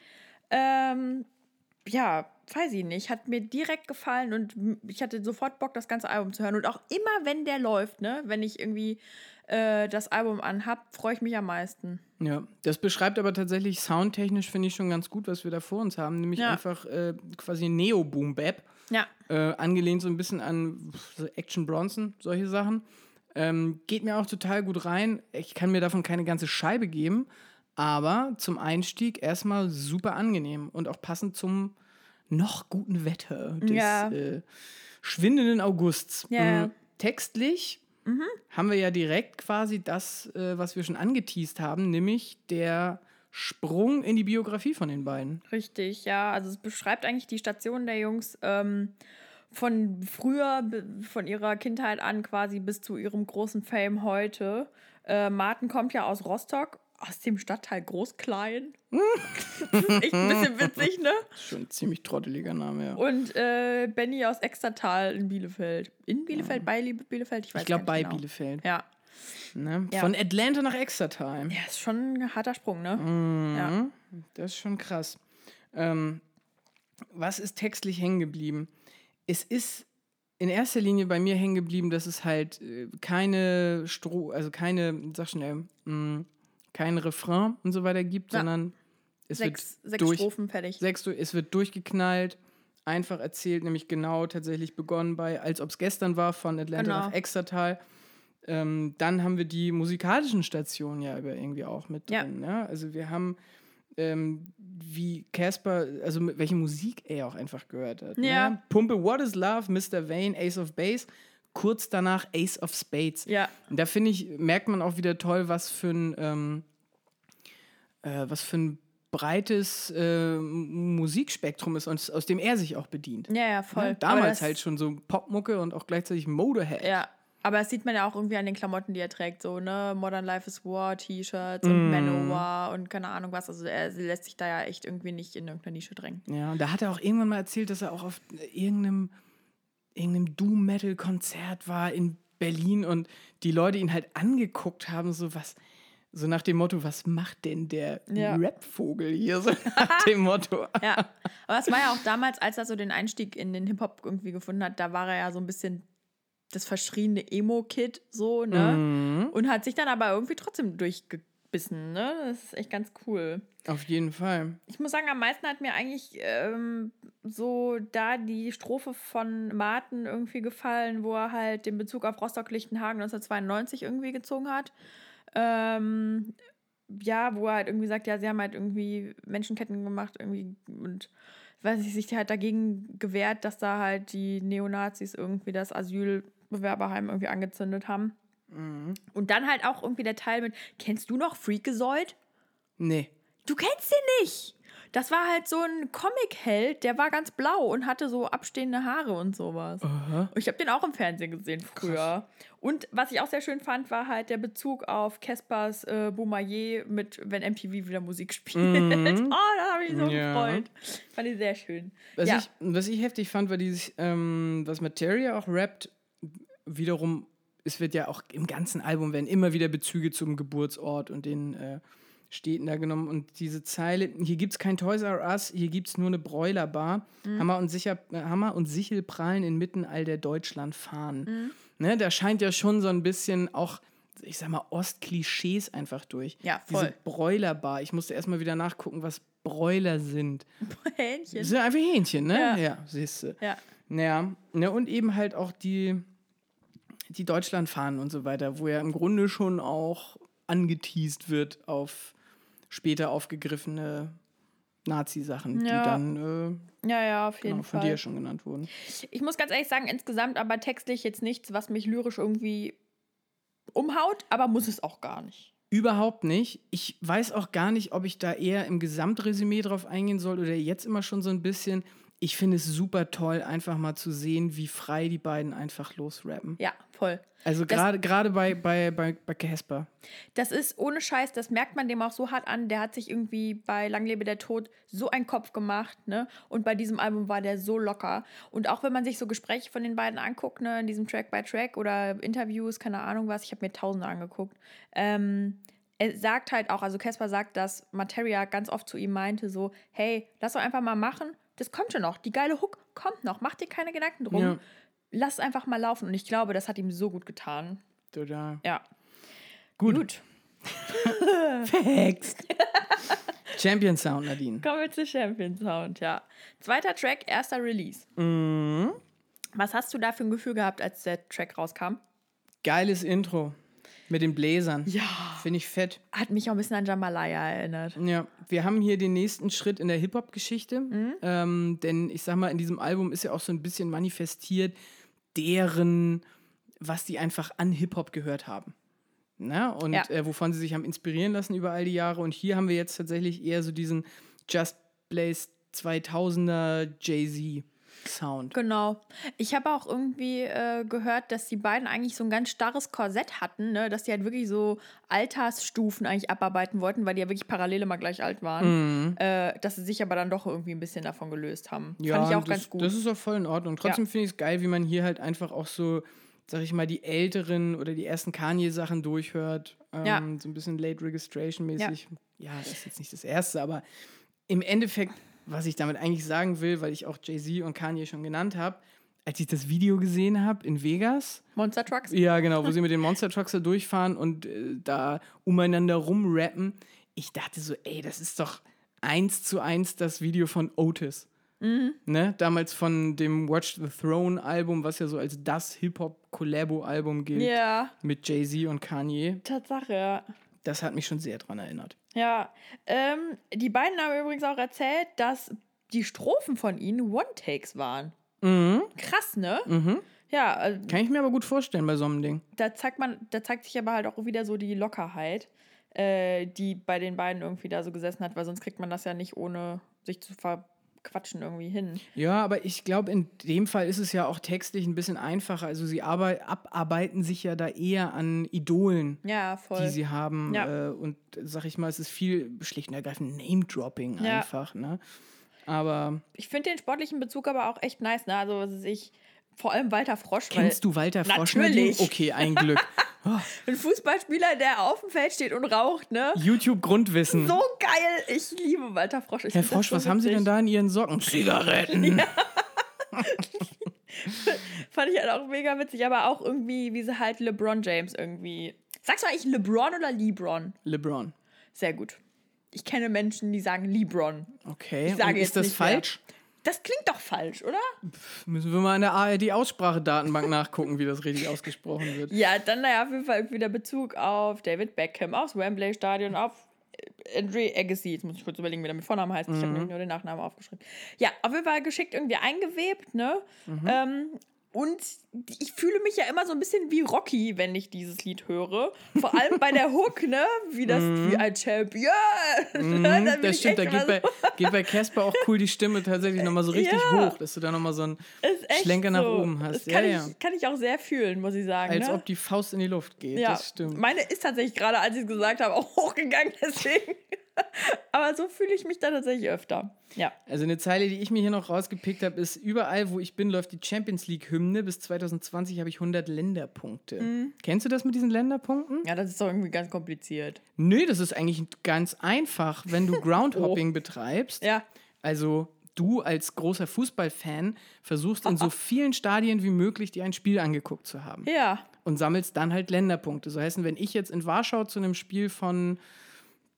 Ja, weiß ich nicht. Hat mir direkt gefallen und ich hatte sofort Bock, das ganze Album zu hören. Und auch immer, wenn der läuft, ne, wenn ich irgendwie das Album anhab, freue ich mich am meisten. Ja, das beschreibt aber tatsächlich soundtechnisch, finde ich, schon ganz gut, was wir da vor uns haben. Nämlich einfach quasi Neo-Boom-Bap. Ja. Angelehnt so ein bisschen an Action Bronson, solche Sachen. Geht mir auch total gut rein. Ich kann mir davon keine ganze Scheibe geben. Aber zum Einstieg erstmal super angenehm und auch passend zum noch guten Wetter des schwindenden Augusts. Ja. Textlich... Mhm. Haben wir ja direkt quasi das, was wir schon angeteast haben, nämlich der Sprung in die Biografie von den beiden. Richtig, ja. Also es beschreibt eigentlich die Station der Jungs von früher, von ihrer Kindheit an quasi bis zu ihrem großen Fame heute. Martin kommt ja aus Rostock, aus dem Stadtteil Groß-Klein. Das ist echt ein bisschen witzig, ne? Schon ein ziemlich trotteliger Name, ja. Und Benny aus Extertal in Bielefeld. In Bielefeld? Ja. Bei Bielefeld? Ich glaube, bei genau. Bielefeld. Ja. Ne? Ja. Von Atlanta nach Extertal. Ja, ist schon ein harter Sprung, ne? Mhm. Ja. Das ist schon krass. Was ist textlich hängen geblieben? Es ist in erster Linie bei mir hängen geblieben, dass es halt kein Refrain und so weiter gibt, sondern es wird sechs Strophen fertig. Es wird durchgeknallt, einfach erzählt, nämlich genau tatsächlich begonnen bei Als ob es gestern war, von Atlanta nach Extertal. Dann haben wir die musikalischen Stationen ja irgendwie auch mit drin. Ja. Ne? Also wir haben, wie Casper, also welche Musik er auch einfach gehört hat. Ja. Ne? Pumpe, What is Love, Mr. Vane, Ace of Base. Kurz danach Ace of Spades. Ja. Und da finde ich, merkt man auch wieder toll, was für ein breites Musikspektrum ist, aus dem er sich auch bedient. Ja, voll. Ja, damals halt schon so Popmucke und auch gleichzeitig Modehead. Ja, aber das sieht man ja auch irgendwie an den Klamotten, die er trägt. So, ne, Modern Life is War, T-Shirts und Manowar und keine Ahnung was. Also er lässt sich da ja echt irgendwie nicht in irgendeine Nische drängen. Ja, und da hat er auch irgendwann mal erzählt, dass er auch auf irgendeinem Doom-Metal-Konzert war in Berlin und die Leute ihn halt angeguckt haben, so was, so nach dem Motto, was macht denn der Rap-Vogel hier, so nach dem Motto. Ja, aber es war ja auch damals, als er so den Einstieg in den Hip-Hop irgendwie gefunden hat, da war er ja so ein bisschen das verschriene Emo-Kid, so, ne? Mhm. Und hat sich dann aber irgendwie trotzdem durchgebissen, ne? Das ist echt ganz cool. Auf jeden Fall. Ich muss sagen, am meisten hat mir eigentlich so da die Strophe von Martin irgendwie gefallen, wo er halt den Bezug auf Rostock-Lichtenhagen 1992 irgendwie gezogen hat. Ja, wo er halt irgendwie sagt, ja, sie haben halt irgendwie Menschenketten gemacht irgendwie und weiß ich, sich halt dagegen gewehrt, dass da halt die Neonazis irgendwie das Asylbewerberheim irgendwie angezündet haben. Mhm. Und dann halt auch irgendwie der Teil mit, kennst du noch Freakazoid? Nee. Du kennst den nicht! Das war halt so ein Comic-Held, der war ganz blau und hatte so abstehende Haare und sowas. Uh-huh. Und ich habe den auch im Fernsehen gesehen früher. Krass. Und was ich auch sehr schön fand, war halt der Bezug auf Caspers Boumaier mit, wenn MTV wieder Musik spielt. Mm-hmm. Oh, da habe ich so gefreut. Fand ich sehr schön. Was ich heftig fand, war dieses, was Materia auch rappt, wiederum, es wird ja auch im ganzen Album werden immer wieder Bezüge zum Geburtsort und den Städten da genommen und diese Zeile, hier gibt's kein Toys R Us, hier gibt's nur eine Broilerbar. Mhm. Hammer und Sichel prallen inmitten all der Deutschlandfahnen. Mhm. Ne, da scheint ja schon so ein bisschen auch, ich sag mal, Ostklischees einfach durch. Ja, voll. Diese Broilerbar. Ich musste erstmal wieder nachgucken, was Broiler sind. Hähnchen. Das sind einfach Hähnchen, ne? Ja, siehst du. Ja. Naja, ne, und eben halt auch die Deutschlandfahnen und so weiter, wo ja im Grunde schon auch angeteast wird auf später aufgegriffene Nazi-Sachen, die dann auf jeden Fall von dir schon genannt wurden. Ich muss ganz ehrlich sagen, insgesamt aber textlich jetzt nichts, was mich lyrisch irgendwie umhaut, aber muss es auch gar nicht. Überhaupt nicht. Ich weiß auch gar nicht, ob ich da eher im Gesamtresümee drauf eingehen soll oder jetzt immer schon so ein bisschen. Ich finde es super toll, einfach mal zu sehen, wie frei die beiden einfach losrappen. Ja, voll. Also gerade bei Casper. Das ist ohne Scheiß, das merkt man dem auch so hart an. Der hat sich irgendwie bei Lang lebe der Tod so einen Kopf gemacht, ne? Und bei diesem Album war der so locker. Und auch wenn man sich so Gespräche von den beiden anguckt, ne, in diesem Track by Track oder Interviews, keine Ahnung was, ich habe mir Tausende angeguckt. Er sagt halt auch, also Casper sagt, dass Materia ganz oft zu ihm meinte so, hey, lass doch einfach mal machen. Das kommt schon noch. Die geile Hook kommt noch. Mach dir keine Gedanken drum. Ja. Lass einfach mal laufen. Und ich glaube, das hat ihm so gut getan. Total. Ja. Gut. Verhext. Champion Sound, Nadine. Kommen wir zu Champion Sound, ja. Zweiter Track, erster Release. Mhm. Was hast du da für ein Gefühl gehabt, als der Track rauskam? Geiles Intro. Mit den Bläsern. Ja. Finde ich fett. Hat mich auch ein bisschen an Jambalaya erinnert. Ja, wir haben hier den nächsten Schritt in der Hip-Hop-Geschichte. Mhm. Denn ich sag mal, in diesem Album ist ja auch so ein bisschen manifestiert was die einfach an Hip-Hop gehört haben. Na? Und wovon sie sich haben inspirieren lassen über all die Jahre. Und hier haben wir jetzt tatsächlich eher so diesen Just Blaze 2000er Jay-Z Sound. Genau. Ich habe auch irgendwie gehört, dass die beiden eigentlich so ein ganz starres Korsett hatten, ne? Dass die halt wirklich so Altersstufen eigentlich abarbeiten wollten, weil die ja wirklich parallel immer gleich alt waren. Mhm. Dass sie sich aber dann doch irgendwie ein bisschen davon gelöst haben. Ja, fand ich auch ganz gut. Das ist auch voll in Ordnung. Trotzdem finde ich es geil, wie man hier halt einfach auch so, sag ich mal, die älteren oder die ersten Kanye-Sachen durchhört. So ein bisschen Late Registration-mäßig. Ja, das ist jetzt nicht das Erste, aber im Endeffekt was ich damit eigentlich sagen will, weil ich auch Jay-Z und Kanye schon genannt habe, als ich das Video gesehen habe in Vegas. Monster Trucks? Ja, genau, wo sie mit den Monster Trucks da durchfahren und da umeinander rumrappen. Ich dachte so, ey, das ist doch 1:1 das Video von Otis. Mhm. Ne? Damals von dem Watch the Throne Album, was ja so als das Hip-Hop-Collabo-Album gilt. Ja. Mit Jay-Z und Kanye. Tatsache, ja. Das hat mich schon sehr dran erinnert. Ja, die beiden haben übrigens auch erzählt, dass die Strophen von ihnen One-Takes waren. Mhm. Krass, ne? Mhm. Ja. Kann ich mir aber gut vorstellen bei so einem Ding. Da zeigt sich aber halt auch wieder so die Lockerheit, die bei den beiden irgendwie da so gesessen hat, weil sonst kriegt man das ja nicht ohne sich zu verquatschen irgendwie hin. Ja, aber ich glaube, in dem Fall ist es ja auch textlich ein bisschen einfacher. Also sie abarbeiten sich ja da eher an Idolen, die sie haben. Ja. Und sag ich mal, es ist viel schlicht und ergreifend Name-Dropping einfach. Ne? Aber ich finde den sportlichen Bezug aber auch echt nice. Ne? Also was weiß ich, Vor allem Walter Frosch. Kennst du Walter Frosch? Natürlich. Okay, ein Glück. Oh. Ein Fußballspieler, der auf dem Feld steht und raucht, ne? YouTube-Grundwissen. So geil. Ich liebe Walter Frosch. Herr Frosch, was haben Sie denn da in Ihren Socken? Zigaretten. Ja. Fand ich halt auch mega witzig, aber auch irgendwie, wie sie halt LeBron James irgendwie. Sagst du eigentlich LeBron oder LeBron? LeBron. Sehr gut. Ich kenne Menschen, die sagen LeBron. Okay, ich sage und ist jetzt das falsch? Mehr. Das klingt doch falsch, oder? Pff, müssen wir mal in der ARD-Aussprachedatenbank nachgucken, wie das richtig ausgesprochen wird. Ja, dann naja, auf jeden Fall wieder Bezug auf David Beckham, aufs Wembley-Stadion, auf Andre Agassi. Jetzt muss ich kurz überlegen, wie der mit Vornamen heißt. Ich habe nämlich nur den Nachnamen aufgeschrieben. Ja, auf jeden Fall geschickt irgendwie eingewebt, ne? Mhm. Und ich fühle mich ja immer so ein bisschen wie Rocky, wenn ich dieses Lied höre. Vor allem bei der Hook, ne? Wie das, wie ein Champion. Das stimmt, da geht bei Casper auch cool die Stimme tatsächlich nochmal so richtig hoch, dass du da nochmal so einen Schlenker nach oben hast. Das kann ich auch sehr fühlen, muss ich sagen. Als ob die Faust in die Luft geht, ja. Das stimmt. Meine ist tatsächlich gerade, als ich es gesagt habe, auch hochgegangen, deswegen... Aber so fühle ich mich da tatsächlich öfter. Ja. Also eine Zeile, die ich mir hier noch rausgepickt habe, ist: Überall, wo ich bin, läuft die Champions League-Hymne. Bis 2020 habe ich 100 Länderpunkte. Mhm. Kennst du das mit diesen Länderpunkten? Ja, das ist doch irgendwie ganz kompliziert. Nö, das ist eigentlich ganz einfach, wenn du Groundhopping betreibst. Ja. Also du als großer Fußballfan versuchst in so vielen Stadien wie möglich dir ein Spiel angeguckt zu haben. Ja. Und sammelst dann halt Länderpunkte. So heißt, wenn ich jetzt in Warschau zu einem Spiel von...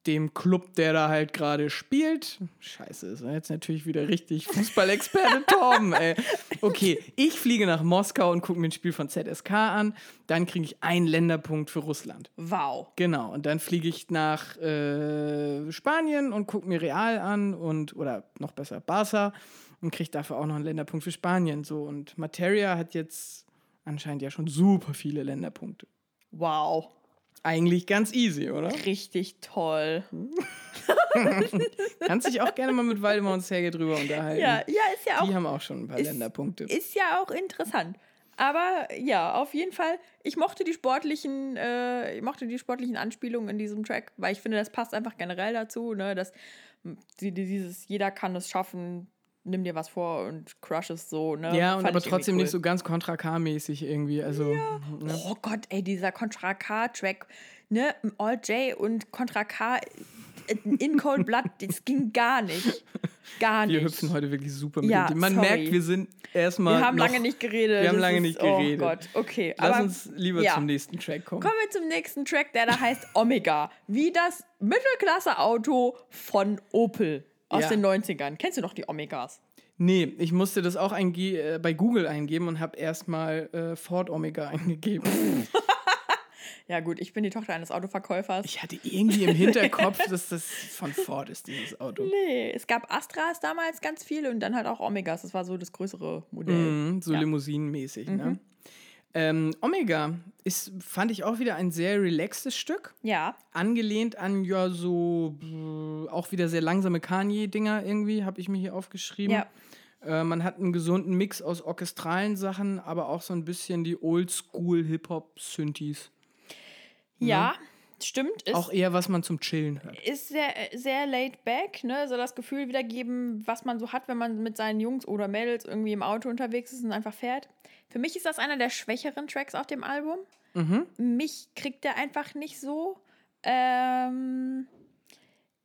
dem Club, der da halt gerade spielt. Scheiße, ist jetzt natürlich wieder richtig Fußballexperte Tom, ey. Okay, ich fliege nach Moskau und gucke mir ein Spiel von ZSK an. Dann kriege ich einen Länderpunkt für Russland. Wow. Genau, und dann fliege ich nach Spanien und gucke mir Real an und, oder noch besser, Barca und kriege dafür auch noch einen Länderpunkt für Spanien. So, und Materia hat jetzt anscheinend ja schon super viele Länderpunkte. Wow. Eigentlich ganz easy, oder? Richtig toll. Kannst dich auch gerne mal mit Waldemar und Sergej drüber unterhalten. Ja, ist ja auch... Die haben auch schon ein paar Länderpunkte. Ist ja auch interessant. Aber ja, auf jeden Fall, ich mochte die sportlichen Anspielungen in diesem Track, weil ich finde, das passt einfach generell dazu, ne, dass dieses jeder kann es schaffen, nimm dir was vor und crush es so, ne? Ja, und aber trotzdem cool. Nicht so ganz Contra K-mäßig irgendwie, also... Ja. Ne? Oh Gott, ey, dieser Contra K-Track, ne? All J und Contra K in Cold Blood, das ging gar nicht. Gar nicht. Wir hüpfen heute wirklich super mit dem Thema. Man merkt, wir sind erstmal Wir haben lange nicht geredet. Oh Gott, okay. Lass uns lieber zum nächsten Track kommen. Kommen wir zum nächsten Track, der da heißt Omega. Wie das Mittelklasse-Auto von Opel. Aus den 90ern. Kennst du noch die Omegas? Nee, ich musste das auch bei Google eingeben und habe erstmal Ford Omega eingegeben. Ja gut, ich bin die Tochter eines Autoverkäufers. Ich hatte irgendwie im Hinterkopf, dass das von Ford ist, dieses Auto. Nee, es gab Astras damals ganz viele und dann halt auch Omegas. Das war so das größere Modell. Limousinenmäßig, ne? Omega ist, fand ich auch wieder ein sehr relaxtes Stück. Ja. Angelehnt an auch wieder sehr langsame Kanye-Dinger irgendwie, habe ich mir hier aufgeschrieben. Ja. Man hat einen gesunden Mix aus orchestralen Sachen, aber auch so ein bisschen die Oldschool-Hip-Hop-Synthies. Ja. Stimmt. Ist auch eher, was man zum Chillen hört. Ist sehr, sehr laid back, ne? So das Gefühl wiedergeben, was man so hat, wenn man mit seinen Jungs oder Mädels irgendwie im Auto unterwegs ist und einfach fährt. Für mich ist das einer der schwächeren Tracks auf dem Album. Mhm. Mich kriegt der einfach nicht so.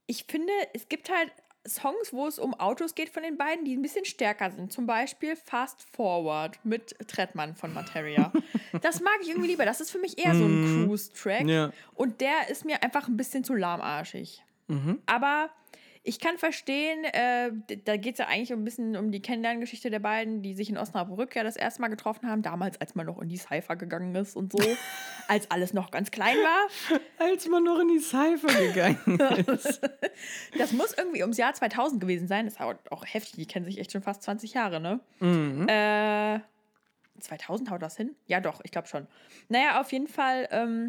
Ich finde, es gibt halt Songs, wo es um Autos geht von den beiden, die ein bisschen stärker sind. Zum Beispiel Fast Forward mit Trettmann von Materia. Das mag ich irgendwie lieber. Das ist für mich eher so ein Cruise-Track. Ja. Und der ist mir einfach ein bisschen zu lahmarschig. Mhm. Aber ich kann verstehen, da geht es ja eigentlich ein bisschen um die Kennenlerngeschichte der beiden, die sich in Osnabrück ja das erste Mal getroffen haben. Damals, als man noch in die Cypher gegangen ist und so. Als alles noch ganz klein war. Als man noch in die Cypher gegangen ist. Das muss irgendwie ums Jahr 2000 gewesen sein. Das ist auch heftig. Die kennen sich echt schon fast 20 Jahre, ne? Mhm. 2000 haut das hin? Ja, doch, ich glaube schon. Naja, auf jeden Fall...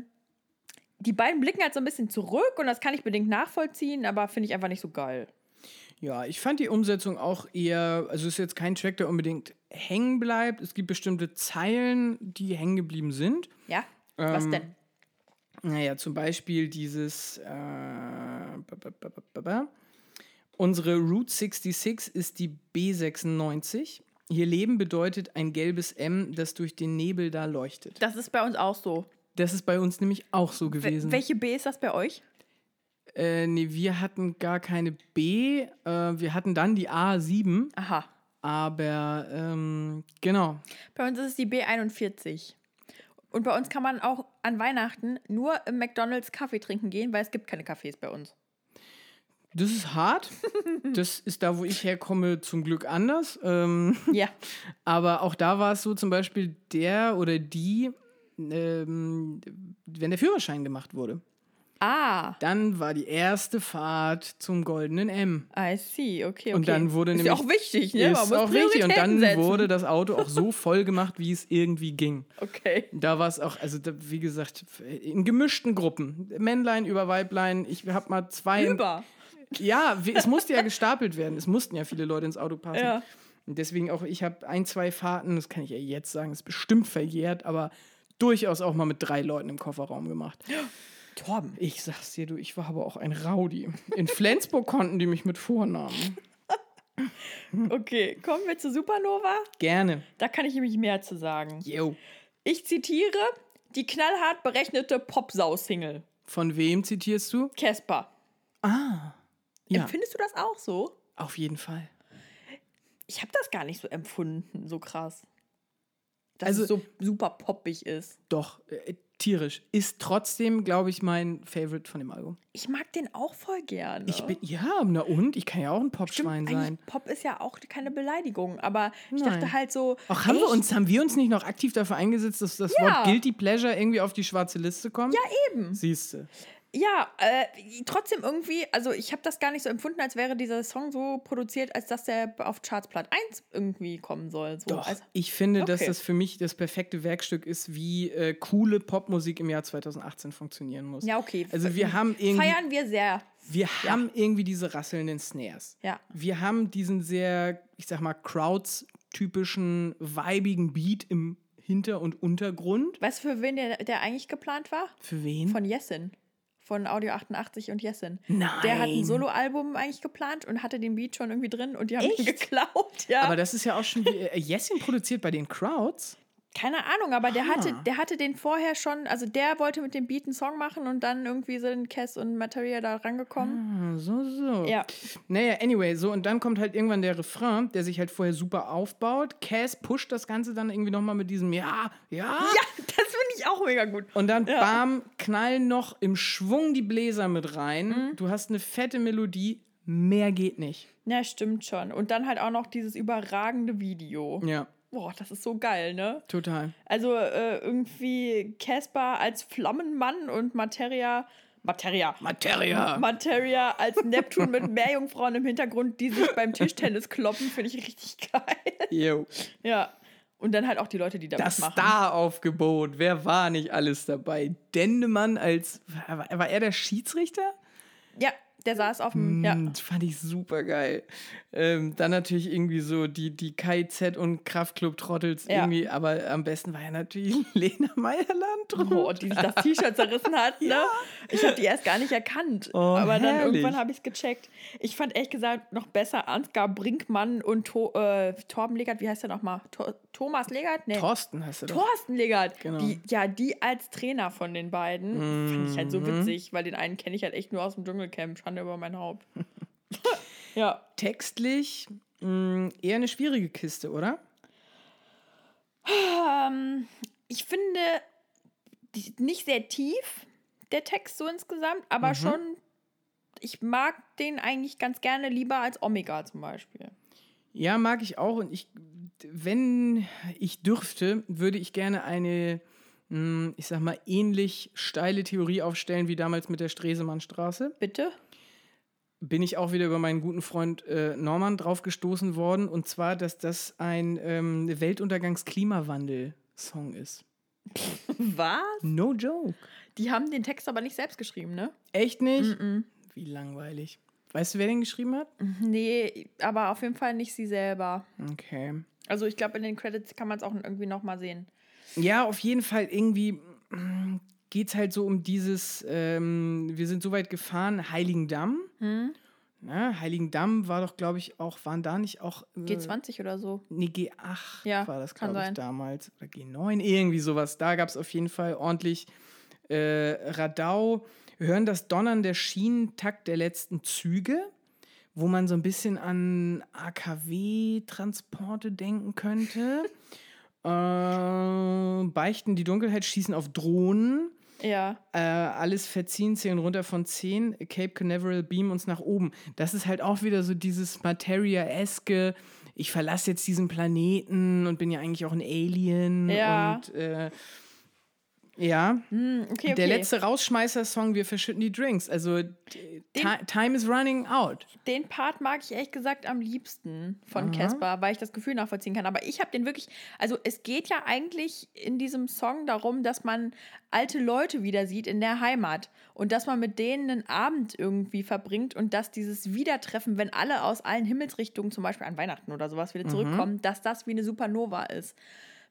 die beiden blicken halt so ein bisschen zurück und das kann ich bedingt nachvollziehen, aber finde ich einfach nicht so geil. Ja, ich fand die Umsetzung auch eher, also es ist jetzt kein Track, der unbedingt hängen bleibt. Es gibt bestimmte Zeilen, die hängen geblieben sind. Ja, was denn? Naja, zum Beispiel dieses unsere Route 66 ist die B96. Hier leben bedeutet ein gelbes M, das durch den Nebel da leuchtet. Das ist bei uns auch so. Das ist bei uns nämlich auch so gewesen. Welche B ist das bei euch? Nee, wir hatten gar keine B. Wir hatten dann die A7. Aha. Aber, genau. Bei uns ist es die B41. Und bei uns kann man auch an Weihnachten nur im McDonald's Kaffee trinken gehen, weil es gibt keine Cafés bei uns. Das ist hart. Das ist da, wo ich herkomme, zum Glück anders. Ja. Aber auch da war es so, zum Beispiel der oder die, wenn der Führerschein gemacht wurde. Ah. Dann war die erste Fahrt zum goldenen M. I see, okay. Und dann wurde ist nämlich auch wichtig, ne? Man ist muss auch wichtig. Und dann wurde das Auto auch so voll gemacht, wie es irgendwie ging. Okay. Da war es auch, also da, wie gesagt, in gemischten Gruppen. Männlein über Weiblein. Ich habe mal zwei. Ja, es musste ja gestapelt werden. Es mussten ja viele Leute ins Auto passen. Ja. Und deswegen auch, ich habe 1-2 Fahrten, das kann ich ja jetzt sagen, ist bestimmt verjährt, aber durchaus auch mal mit 3 Leuten im Kofferraum gemacht. Torben. Ich sag's dir, du, ich war aber auch ein Rowdy. In Flensburg konnten die mich mit Vornamen. Okay, kommen wir zu Supernova? Gerne. Da kann ich nämlich mehr zu sagen. Yo. Ich zitiere die knallhart berechnete Popsau-Single. Von wem zitierst du? Casper. Ah. Ja. Empfindest du das auch so? Auf jeden Fall. Ich habe das gar nicht so empfunden, so krass. Dass also, es so super poppig ist. Doch, tierisch. Ist trotzdem, glaube ich, mein Favorite von dem Album. Ich mag den auch voll gerne. Ja, na und? Ich kann ja auch ein Popschwein sein. Pop ist ja auch keine Beleidigung, aber ich dachte halt so... Ach, haben wir uns nicht noch aktiv dafür eingesetzt, dass das Wort Guilty Pleasure irgendwie auf die schwarze Liste kommt? Ja, eben. Siehste. Ja, trotzdem irgendwie, also ich habe das gar nicht so empfunden, als wäre dieser Song so produziert, als dass der auf Chartsplatz 1 irgendwie kommen soll. So. Doch, also, ich finde, dass das für mich das perfekte Werkstück ist, wie coole Popmusik im Jahr 2018 funktionieren muss. Ja, okay. Also wir haben irgendwie... Feiern wir sehr. Wir haben irgendwie diese rasselnden Snares. Ja. Wir haben diesen sehr, ich sag mal, Crowds-typischen, weibigen Beat im Hinter- und Untergrund. Weißt du, für wen der eigentlich geplant war? Für wen? Von Jessin. Von Audio 88 und Jessin. Nein. Der hat ein Soloalbum eigentlich geplant und hatte den Beat schon irgendwie drin und die haben ihn geklaut. Ja. Aber das ist ja auch schon, Jessin produziert bei den Crowds? Keine Ahnung, aber der hatte den vorher schon, also der wollte mit dem Beat einen Song machen und dann irgendwie sind Cass und Materia da rangekommen. Ah, so. Ja. Naja, anyway, so und dann kommt halt irgendwann der Refrain, der sich halt vorher super aufbaut. Cass pusht das Ganze dann irgendwie nochmal mit diesem Ja, das finde ich auch mega gut. Und dann bam, knallen noch im Schwung die Bläser mit rein. Mhm. Du hast eine fette Melodie, mehr geht nicht. Ja, stimmt schon. Und dann halt auch noch dieses überragende Video. Ja. Boah, das ist so geil, ne? Total. Also irgendwie Casper als Flammenmann und Materia als Neptun mit Meerjungfrauen im Hintergrund, die sich beim Tischtennis kloppen, finde ich richtig geil. Jo. Ja. Und dann halt auch die Leute, die da das mitmachen. Das Star-Aufgebot, wer war nicht alles dabei? Dendemann als, war er der Schiedsrichter? Ja. Der saß auf dem, fand ich super geil. Dann natürlich irgendwie so die KIZ und Kraftklub-Trottels irgendwie, aber am besten war ja natürlich Lena Meierland drüber. Oh, die sich das T-Shirt zerrissen hat, ne? Ja. Ich habe die erst gar nicht erkannt, aber dann irgendwann habe ich es gecheckt. Ich fand ehrlich gesagt noch besser Ansgar Brinkmann und Torben Legert, wie heißt der nochmal? Thomas Legert? Nee. Thorsten heißt er doch. Thorsten Legert. Genau. Die als Trainer von den beiden, fand ich halt so witzig, weil den einen kenne ich halt echt nur aus dem Dschungelcamp. Schande über mein Haupt. Ja. Textlich eher eine schwierige Kiste, oder? Ich finde nicht sehr tief, der Text so insgesamt, aber schon, ich mag den eigentlich ganz gerne lieber als Omega zum Beispiel. Ja, mag ich auch. Und wenn ich dürfte, würde ich gerne eine, ich sag mal, ähnlich steile Theorie aufstellen wie damals mit der Stresemannstraße. Bitte? Bin ich auch wieder über meinen guten Freund Norman drauf gestoßen worden. Und zwar, dass das ein Weltuntergangs-Klimawandel-Song ist. Was? No joke. Die haben den Text aber nicht selbst geschrieben, ne? Echt nicht? Mm-mm. Wie langweilig. Weißt du, wer den geschrieben hat? Nee, aber auf jeden Fall nicht sie selber. Okay. Also ich glaube, in den Credits kann man es auch irgendwie nochmal sehen. Ja, auf jeden Fall irgendwie... Geht es halt so um dieses, wir sind so weit gefahren, Heiligendamm. Na, Heiligendamm war doch, glaube ich, auch, waren da nicht auch... G20 oder so? Nee, G8 ja, war das, glaube ich, damals. Oder G9, irgendwie sowas. Da gab es auf jeden Fall ordentlich Radau. Wir hören das Donnern der Schienen, Takt der letzten Züge, wo man so ein bisschen an AKW-Transporte denken könnte. Beichten die Dunkelheit, schießen auf Drohnen. Ja. Alles verziehen, 10 runter von 10, Cape Canaveral beam uns nach oben. Das ist halt auch wieder so dieses Materia-eske, ich verlasse jetzt diesen Planeten und bin ja eigentlich auch ein Alien. Ja. Und, ja. Okay. Der letzte Rausschmeißer-Song, wir verschütten die Drinks. Also, time is running out. Den Part mag ich ehrlich gesagt am liebsten von Casper, weil ich das Gefühl nachvollziehen kann. Aber ich habe den wirklich, also es geht ja eigentlich in diesem Song darum, dass man alte Leute wieder sieht in der Heimat und dass man mit denen einen Abend irgendwie verbringt und dass dieses Wiedertreffen, wenn alle aus allen Himmelsrichtungen, zum Beispiel an Weihnachten oder sowas, wieder zurückkommen, dass das wie eine Supernova ist.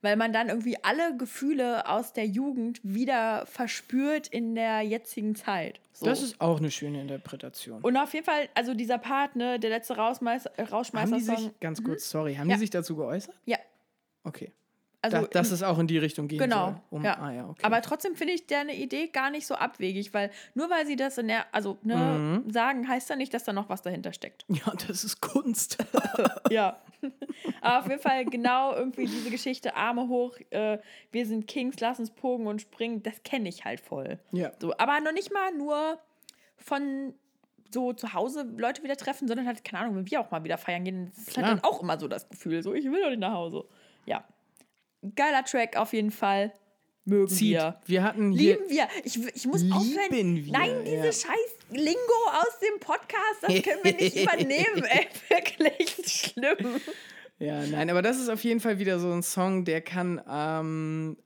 Weil man dann irgendwie alle Gefühle aus der Jugend wieder verspürt in der jetzigen Zeit. So. Das ist auch eine schöne Interpretation. Und auf jeden Fall, also dieser Part, ne, der letzte Rausschmeißer-Song. Haben die sich, ganz kurz, sorry, haben die sich dazu geäußert? Ja. Okay. Also, dass es auch in die Richtung gehen soll. Ja. Ah, ja, okay. Aber trotzdem finde ich deine Idee gar nicht so abwegig, weil nur weil sie das in der, also ne, sagen, heißt ja nicht, dass da noch was dahinter steckt. Ja, das ist Kunst. Ja. Aber auf jeden Fall genau irgendwie diese Geschichte, Arme hoch, wir sind Kings, lass uns pogen und springen, das kenne ich halt voll. Ja. So, aber noch nicht mal nur von so zu Hause Leute wieder treffen, sondern halt, keine Ahnung, wenn wir auch mal wieder feiern gehen, das ist halt dann auch immer so das Gefühl, so ich will doch nicht nach Hause. Ja. Geiler Track auf jeden Fall. Mögen wir. Wir hatten hier. Lieben wir. Ich muss aufhören. Nein, diese scheiß Lingo aus dem Podcast, das können wir nicht übernehmen. Ey, wirklich schlimm. Ja, nein, aber das ist auf jeden Fall wieder so ein Song, der kann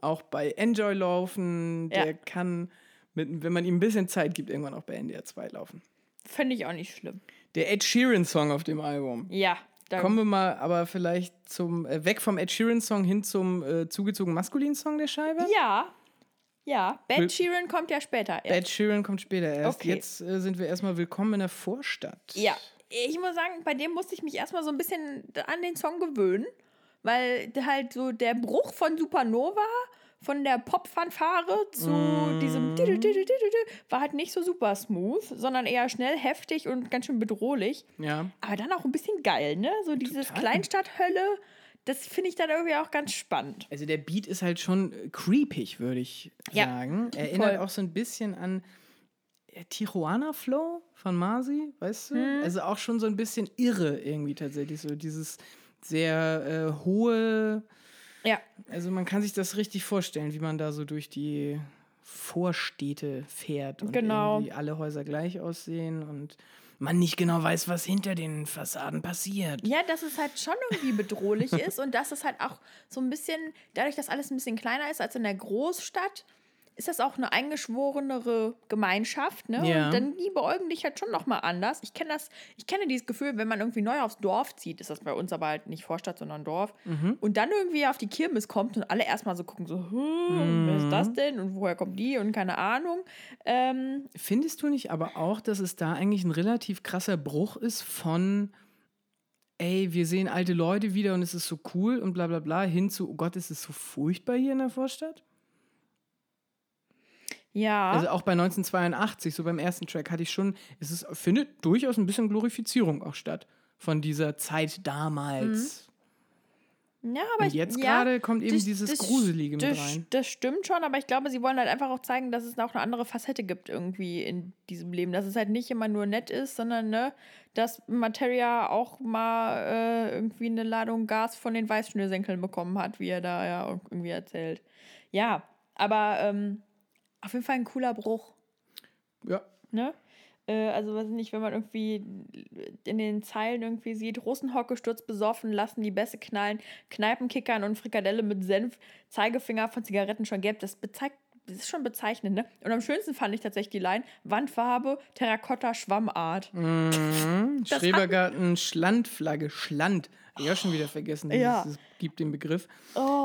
auch bei Enjoy laufen, der kann, wenn man ihm ein bisschen Zeit gibt, irgendwann auch bei NDR 2 laufen. Fände ich auch nicht schlimm. Der Ed Sheeran-Song auf dem Album. Ja. Kommen wir mal aber vielleicht zum weg vom Ed Sheeran-Song hin zum zugezogen maskulinen Song der Scheibe. Ja, ja. Bad Sheeran kommt ja später erst. Bad Sheeran kommt später erst. Okay. Jetzt sind wir erstmal willkommen in der Vorstadt. Ja, ich muss sagen, bei dem musste ich mich erstmal so ein bisschen an den Song gewöhnen, weil halt so der Bruch von Supernova, von der Pop-Fanfare zu diesem war halt nicht so super smooth, sondern eher schnell, heftig und ganz schön bedrohlich. Ja. Aber dann auch ein bisschen geil, ne? So dieses Kleinstadthölle, das finde ich dann irgendwie auch ganz spannend. Also der Beat ist halt schon creepig, würde ich sagen. Erinnert auch so ein bisschen an Tijuana Flow von Marzi, weißt du? Also auch schon so ein bisschen irre irgendwie tatsächlich. So dieses sehr hohe... Ja. Also man kann sich das richtig vorstellen, wie man da so durch die Vorstädte fährt und irgendwie alle Häuser gleich aussehen und man nicht genau weiß, was hinter den Fassaden passiert. Ja, dass es halt schon irgendwie bedrohlich ist und dass es halt auch so ein bisschen, dadurch, dass alles ein bisschen kleiner ist als in der Großstadt, ist das auch eine eingeschworenere Gemeinschaft, ne? Ja. Und dann die beäugen dich halt schon nochmal anders. Ich kenne dieses Gefühl, wenn man irgendwie neu aufs Dorf zieht, ist das bei uns aber halt nicht Vorstadt, sondern Dorf. Und dann irgendwie auf die Kirmes kommt und alle erstmal so gucken, so, wer ist das denn? Und woher kommt die? Und keine Ahnung. Findest du nicht aber auch, dass es da eigentlich ein relativ krasser Bruch ist von, ey, wir sehen alte Leute wieder und es ist so cool und bla bla bla, hin zu, oh Gott, ist es so furchtbar hier in der Vorstadt? Ja. Also auch bei 1982, so beim ersten Track, hatte ich schon, findet durchaus ein bisschen Glorifizierung auch statt von dieser Zeit damals. Ja, aber und jetzt gerade kommt eben dieses Gruselige mit rein. Das stimmt schon, aber ich glaube, sie wollen halt einfach auch zeigen, dass es auch eine andere Facette gibt irgendwie in diesem Leben. Dass es halt nicht immer nur nett ist, sondern ne, dass Materia auch mal irgendwie eine Ladung Gas von den Weißschnürsenkeln bekommen hat, wie er da ja irgendwie erzählt. Ja, aber auf jeden Fall ein cooler Bruch. Ja. Ne? Also, weiß nicht, wenn man irgendwie in den Zeilen irgendwie sieht, Russenhocke stürzt besoffen, lassen die Bässe knallen, Kneipen kickern und Frikadelle mit Senf, Zeigefinger von Zigaretten schon gelb. Das ist schon bezeichnend, ne? Und am schönsten fand ich tatsächlich die Line, Wandfarbe, Terrakotta, Schwammart. Schrebergarten, Schlandflagge, Schland. Ich habe schon wieder vergessen, es gibt den Begriff.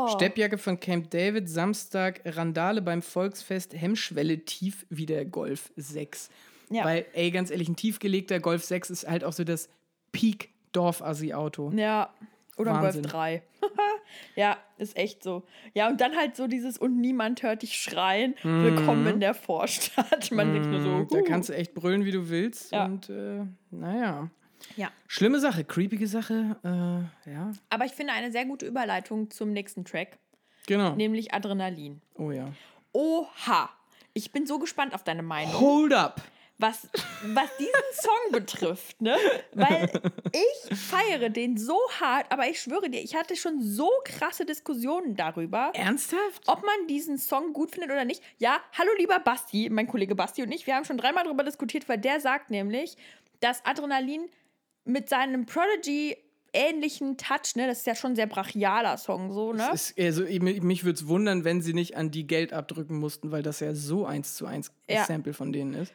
Steppjacke von Camp David, Samstag, Randale beim Volksfest, Hemmschwelle tief wie der Golf 6. Ja. Weil, ey, ganz ehrlich, ein tiefgelegter Golf 6 ist halt auch so das Peak-Dorf-Assi-Auto. Ja, oder Wahnsinn. Golf 3. Ja, ist echt so. Ja, und dann halt so dieses, und niemand hört dich schreien, willkommen in der Vorstadt. Man denkt nur so, da kannst du echt brüllen, wie du willst. Ja. Und naja. Ja. Schlimme Sache, creepige Sache, ja. Aber ich finde eine sehr gute Überleitung zum nächsten Track. Genau. Nämlich Adrenalin. Oh ja. Oha. Ich bin so gespannt auf deine Meinung. Hold up. Was diesen Song betrifft, ne? Weil ich feiere den so hart, aber ich schwöre dir, ich hatte schon so krasse Diskussionen darüber. Ernsthaft? Ob man diesen Song gut findet oder nicht. Ja, hallo lieber Basti, mein Kollege Basti und ich, wir haben schon 3-mal darüber diskutiert, weil der sagt nämlich, dass Adrenalin mit seinem Prodigy ähnlichen Touch, ne, das ist ja schon ein sehr brachialer Song, so, ne? Ist, also, mich würde es wundern, wenn sie nicht an die Geld abdrücken mussten, weil das ja so 1:1 ja. Sample von denen ist.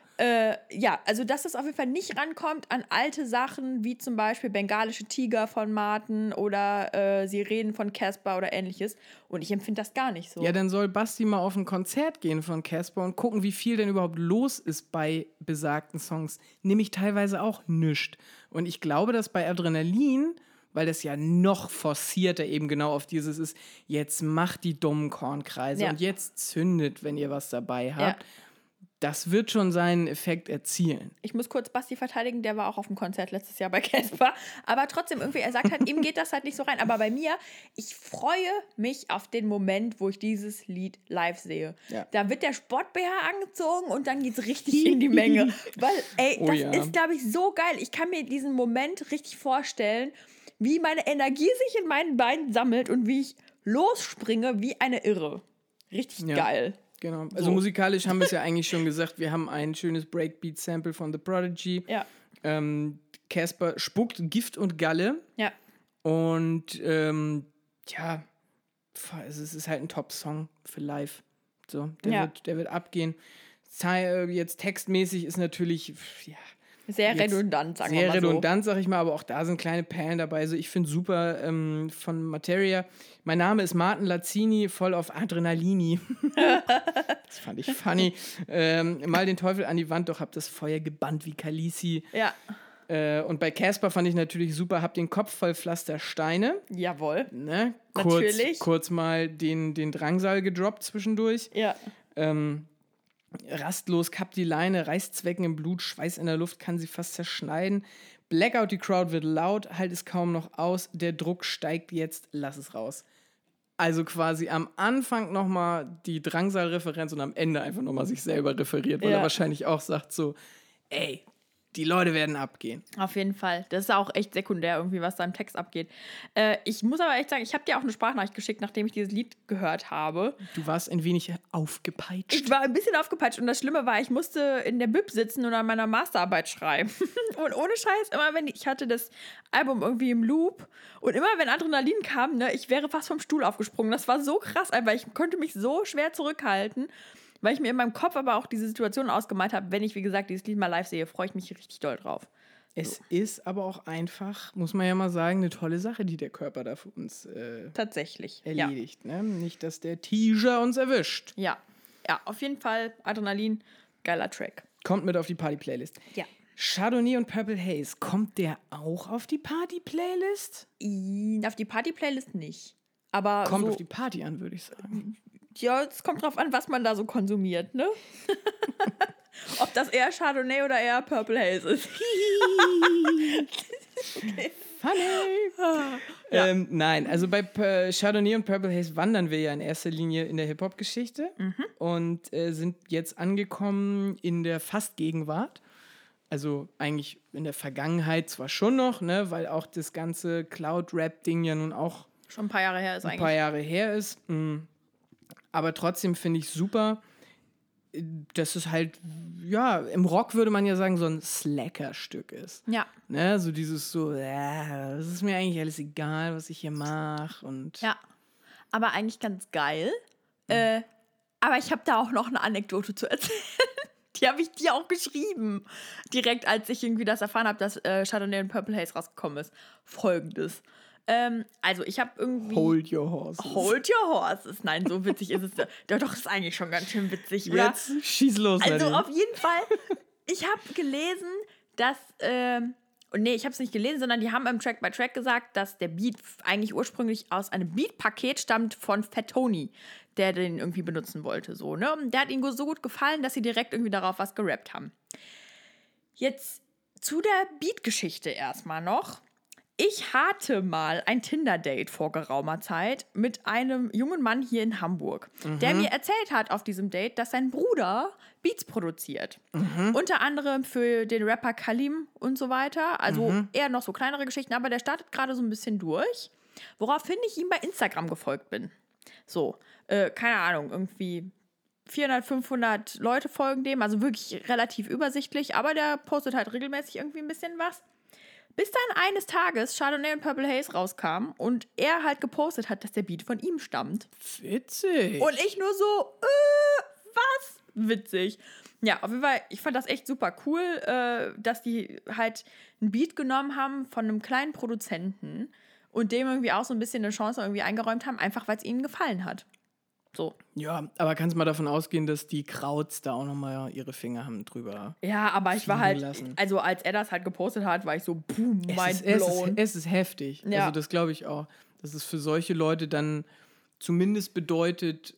Ja, also, dass das auf jeden Fall nicht rankommt an alte Sachen, wie zum Beispiel Bengalische Tiger von Martin oder Sirenen von Casper oder ähnliches. Und ich empfinde das gar nicht so. Ja, dann soll Basti mal auf ein Konzert gehen von Casper und gucken, wie viel denn überhaupt los ist bei besagten Songs. Nämlich teilweise auch nischt. Und ich glaube, dass bei Adrenalin, weil das ja noch forcierter eben genau auf dieses ist, jetzt macht die dummen Kornkreise ja. und jetzt zündet, wenn ihr was dabei habt. Ja. Das wird schon seinen Effekt erzielen. Ich muss kurz Basti verteidigen, der war auch auf dem Konzert letztes Jahr bei Casper. Aber trotzdem, irgendwie, er sagt halt, ihm geht das halt nicht so rein. Aber bei mir, ich freue mich auf den Moment, wo ich dieses Lied live sehe. Ja. Da wird der Sport-BH angezogen und dann geht's richtig in die Menge. Weil, ey, das ist, glaube ich, so geil. Ich kann mir diesen Moment richtig vorstellen, wie meine Energie sich in meinen Beinen sammelt und wie ich losspringe wie eine Irre. Richtig geil. Genau. Also musikalisch haben wir es ja eigentlich schon gesagt. Wir haben ein schönes Breakbeat-Sample von The Prodigy. Ja. Casper spuckt Gift und Galle. Ja. Und ja, es ist halt ein Top-Song für live. So, der wird abgehen. Jetzt textmäßig ist natürlich sehr redundant, sagen wir mal so. Sehr redundant, sag ich mal, aber auch da sind kleine Perlen dabei. Also ich finde super von Materia. Mein Name ist Martin Lazzini, voll auf Adrenalini. Das fand ich funny. Mal den Teufel an die Wand, doch hab das Feuer gebannt wie Kalisi. Ja. Und bei Casper fand ich natürlich super, hab den Kopf voll Pflastersteine. Jawohl. Ne? Kurz mal den Drangsal gedroppt zwischendurch. Ja. Rastlos kappt die Leine, reißt Zwecken im Blut, Schweiß in der Luft, kann sie fast zerschneiden. Blackout, die Crowd wird laut, halt es kaum noch aus, der Druck steigt jetzt, lass es raus. Also quasi am Anfang nochmal die Drangsal-Referenz und am Ende einfach nochmal sich selber referiert, weil er wahrscheinlich auch sagt so, ey, die Leute werden abgehen. Auf jeden Fall. Das ist auch echt sekundär irgendwie, was da im Text abgeht. Ich muss aber echt sagen, ich habe dir auch eine Sprachnachricht geschickt, nachdem ich dieses Lied gehört habe. Du warst ein wenig aufgepeitscht. Ich war ein bisschen aufgepeitscht und das Schlimme war, ich musste in der Bib sitzen und an meiner Masterarbeit schreiben. Und ohne Scheiß, immer wenn ich hatte das Album irgendwie im Loop und immer wenn Adrenalin kam, ne, ich wäre fast vom Stuhl aufgesprungen. Das war so krass, aber ich konnte mich so schwer zurückhalten. Weil ich mir in meinem Kopf aber auch diese Situation ausgemalt habe, wenn ich, wie gesagt, dieses Lied mal live sehe, freue ich mich richtig doll drauf. Es ist aber auch einfach, muss man ja mal sagen, eine tolle Sache, die der Körper da für uns tatsächlich erledigt. Ja. Ne? Nicht, dass der Teaser uns erwischt. Ja, auf jeden Fall Adrenalin, geiler Track. Kommt mit auf die Party-Playlist. Ja. Chardonnay und Purple Haze, kommt der auch auf die Party-Playlist? Auf die Party-Playlist nicht. Aber kommt so auf die Party an, würde ich sagen. Ja, es kommt drauf an, was man da so konsumiert, ne? Ob das eher Chardonnay oder eher Purple Haze ist. Okay. Funny. Ja. Nein, also bei Chardonnay und Purple Haze wandern wir ja in erster Linie in der Hip-Hop-Geschichte und sind jetzt angekommen in der Fast-Gegenwart. Also eigentlich in der Vergangenheit zwar schon noch, ne, weil auch das ganze Cloud-Rap-Ding ja nun auch schon ein paar Jahre her ist eigentlich. Aber trotzdem finde ich super, dass es halt, ja, im Rock würde man ja sagen, so ein Slacker-Stück ist. Ja. Ne? So dieses so, es ist mir eigentlich alles egal, was ich hier mache. Ja, aber eigentlich ganz geil. Mhm. Aber ich habe da auch noch eine Anekdote zu erzählen. Die habe ich dir auch geschrieben, direkt als ich irgendwie das erfahren habe, dass Chardonnay und Purple Haze rausgekommen ist. Folgendes. Also ich habe irgendwie... Hold your horses. Hold your horses. Nein, so witzig ist es. Doch, ist eigentlich schon ganz schön witzig, oder? Jetzt schieß los. Also auf jeden Fall, Ich habe gelesen, dass, ich habe es nicht gelesen, sondern die haben im Track by Track gesagt, dass der Beat eigentlich ursprünglich aus einem Beat-Paket stammt von Fat Tony, der den irgendwie benutzen wollte. So, ne? Der hat ihnen so gut gefallen, dass sie direkt irgendwie darauf was gerappt haben. Jetzt zu der Beat-Geschichte erstmal noch. Ich hatte mal ein Tinder-Date vor geraumer Zeit mit einem jungen Mann hier in Hamburg, der mir erzählt hat auf diesem Date, dass sein Bruder Beats produziert. Unter anderem für den Rapper Kalim und so weiter. Also eher noch so kleinere Geschichten, aber der startet gerade so ein bisschen durch. Woraufhin ich ihm bei Instagram gefolgt bin. So, keine Ahnung, irgendwie 400, 500 Leute folgen dem. Also wirklich relativ übersichtlich, aber der postet halt regelmäßig irgendwie ein bisschen was. Bis dann eines Tages Chardonnay und Purple Haze rauskam und er halt gepostet hat, dass der Beat von ihm stammt. Witzig. Und ich nur so, was? Witzig. Ja, auf jeden Fall, ich fand das echt super cool, dass die halt einen Beat genommen haben von einem kleinen Produzenten und dem irgendwie auch so ein bisschen eine Chance irgendwie eingeräumt haben, einfach weil es ihnen gefallen hat. So. Ja, aber kannst du mal davon ausgehen, dass die Krauts da auch nochmal ihre Finger haben drüber. Ja, aber ich war halt, also als er das halt gepostet hat, war ich so, boom, mindblown. Es ist heftig. Ja. Also das glaube ich auch, dass es für solche Leute dann zumindest bedeutet,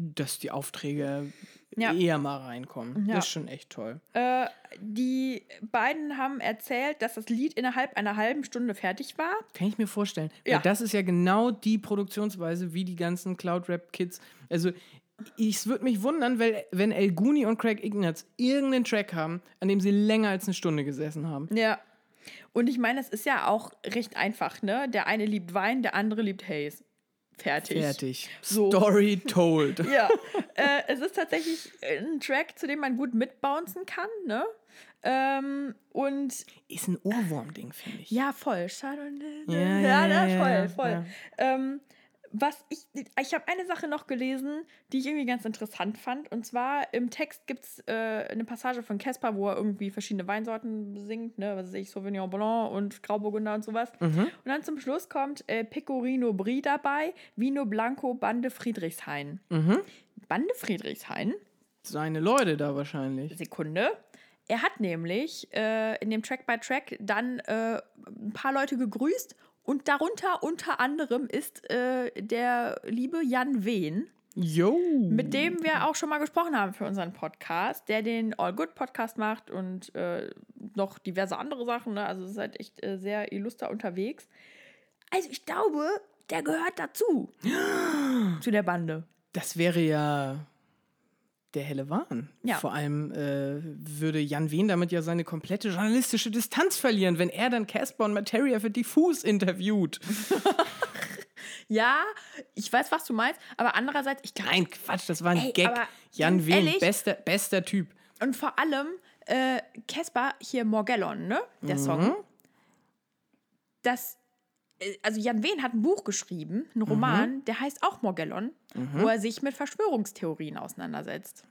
dass die Aufträge eher mal reinkommen. Ja. Das ist schon echt toll. Die beiden haben erzählt, dass das Lied innerhalb einer halben Stunde fertig war. Kann ich mir vorstellen. Ja. Weil das ist ja genau die Produktionsweise wie die ganzen Cloud-Rap-Kids. Also ich würde mich wundern, wenn El Goony und Craig Ignatz irgendeinen Track haben, an dem sie länger als eine Stunde gesessen haben. Ja. Und ich meine, das ist ja auch recht einfach, ne? Der eine liebt Wein, der andere liebt Haze. Fertig. So. Story told. Ja, es ist tatsächlich ein Track, zu dem man gut mitbouncen kann, ne? Und ist ein Ohrwurm-Ding, finde ich. Ja, voll. Ja, voll. Ja. Ich habe eine Sache noch gelesen, die ich irgendwie ganz interessant fand. Und zwar im Text gibt es eine Passage von Casper, wo er irgendwie verschiedene Weinsorten singt, ne, was weiß ich, Sauvignon Blanc und Grauburgunder und sowas. Und dann zum Schluss kommt Pecorino Brie dabei, Vino Blanco, Bande Friedrichshain. Bande Friedrichshain? Seine Leute da wahrscheinlich. Sekunde. Er hat nämlich in dem Track by Track dann ein paar Leute gegrüßt. Und darunter unter anderem ist der liebe Jan Wehn, mit dem wir auch schon mal gesprochen haben für unseren Podcast, der den All-Good-Podcast macht und noch diverse andere Sachen. Ne? Also es ist halt echt sehr illuster unterwegs. Also ich glaube, der gehört dazu, zu der Bande. Das wäre ja der helle Wahn. Ja. Vor allem würde Jan Wehn damit ja seine komplette journalistische Distanz verlieren, wenn er dann Casper und Materia für Diffus interviewt. Ja, ich weiß, was du meinst, aber andererseits... Nein, Quatsch, das war ein Gag. Jan Wehn, ehrlich, bester Typ. Und vor allem Casper, hier Morgellon, ne? Der Song. Also Jan Wehn hat ein Buch geschrieben, einen Roman, der heißt auch Morgellon, wo er sich mit Verschwörungstheorien auseinandersetzt.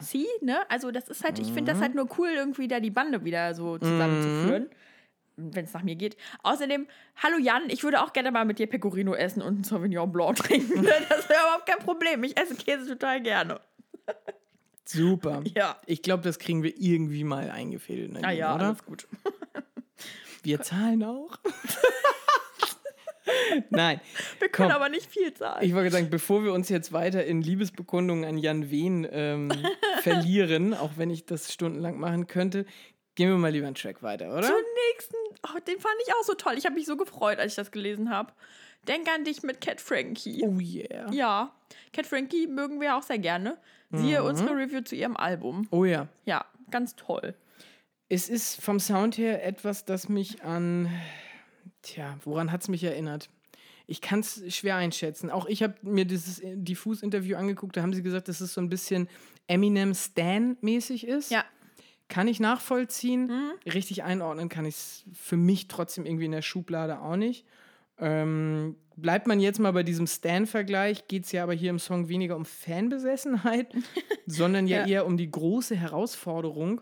Sie, ne? Also das ist halt, ich finde das halt nur cool, irgendwie da die Bande wieder so zusammenzuführen, wenn es nach mir geht. Außerdem, hallo Jan, ich würde auch gerne mal mit dir Pecorino essen und ein Sauvignon Blanc trinken. Das wäre überhaupt kein Problem. Ich esse Käse total gerne. Super. Ja. Ich glaube, das kriegen wir irgendwie mal eingefädelt. Ah ja, oder? Alles gut. Wir zahlen auch. Nein. Wir können aber nicht viel zahlen. Ich wollte sagen, bevor wir uns jetzt weiter in Liebesbekundungen an Jan Wehn verlieren, auch wenn ich das stundenlang machen könnte, gehen wir mal lieber einen Track weiter, oder? Zum nächsten. Oh, den fand ich auch so toll. Ich habe mich so gefreut, als ich das gelesen habe. Denk an dich mit Cat Frankie. Oh yeah. Ja. Cat Frankie mögen wir auch sehr gerne. Siehe unsere Review zu ihrem Album. Oh ja. Ja, ganz toll. Es ist vom Sound her etwas, das mich an... woran hat es mich erinnert? Ich kann es schwer einschätzen. Auch ich habe mir dieses Diffus-Interview angeguckt, da haben sie gesagt, dass es so ein bisschen Eminem-Stan-mäßig ist. Ja. Kann ich nachvollziehen. Richtig einordnen kann ich es für mich trotzdem irgendwie in der Schublade auch nicht. Bleibt man jetzt mal bei diesem Stan-Vergleich, geht es ja aber hier im Song weniger um Fanbesessenheit, sondern ja eher um die große Herausforderung,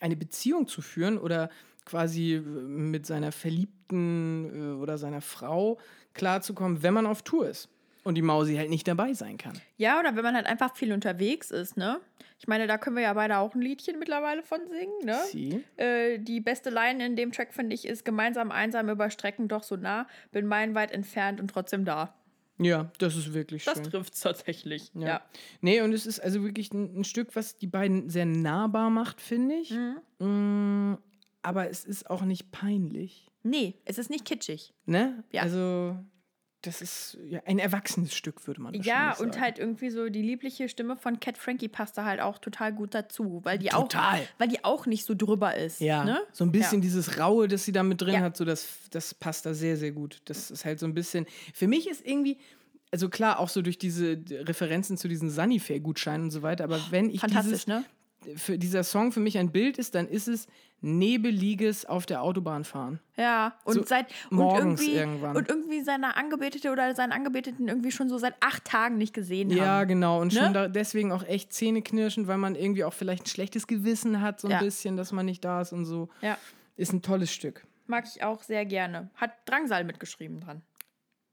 eine Beziehung zu führen oder quasi mit seiner Verliebten oder seiner Frau klarzukommen, wenn man auf Tour ist. Und die Mausi halt nicht dabei sein kann. Ja, oder wenn man halt einfach viel unterwegs ist, ne? Ich meine, da können wir ja beide auch ein Liedchen mittlerweile von singen, ne? Sie. Die beste Line in dem Track, finde ich, ist: gemeinsam, einsam, über Strecken doch so nah, bin meilenweit entfernt und trotzdem da. Ja, das ist wirklich schön. Das trifft's tatsächlich, ja. Nee, und es ist also wirklich ein Stück, was die beiden sehr nahbar macht, finde ich. Mhm. Aber es ist auch nicht peinlich. Nee, es ist nicht kitschig. Ne? Ja. Also... das ist ja ein erwachsenes Stück, würde man wahrscheinlich sagen. Ja, und halt irgendwie so die liebliche Stimme von Cat Frankie passt da halt auch total gut dazu, weil die auch nicht so drüber ist. Ja, ne? So ein bisschen dieses Raue, das sie da mit drin hat, so das passt da sehr, sehr gut. Das ist halt so ein bisschen, für mich ist irgendwie, also klar, auch so durch diese Referenzen zu diesen Sunnyfair-Gutscheinen und so weiter, aber wenn ich fantastisch, ne? Für dieser Song für mich ein Bild ist, dann ist es nebeliges auf der Autobahn fahren. Ja, und so seit morgens und irgendwann. Und irgendwie seine Angebetete oder seinen Angebeteten irgendwie schon so seit 8 Tagen nicht gesehen haben. Ja, genau. Und schon deswegen auch echt zähneknirschend, weil man irgendwie auch vielleicht ein schlechtes Gewissen hat, so ein bisschen, dass man nicht da ist und so. Ja. Ist ein tolles Stück. Mag ich auch sehr gerne. Hat Drangsal mitgeschrieben dran.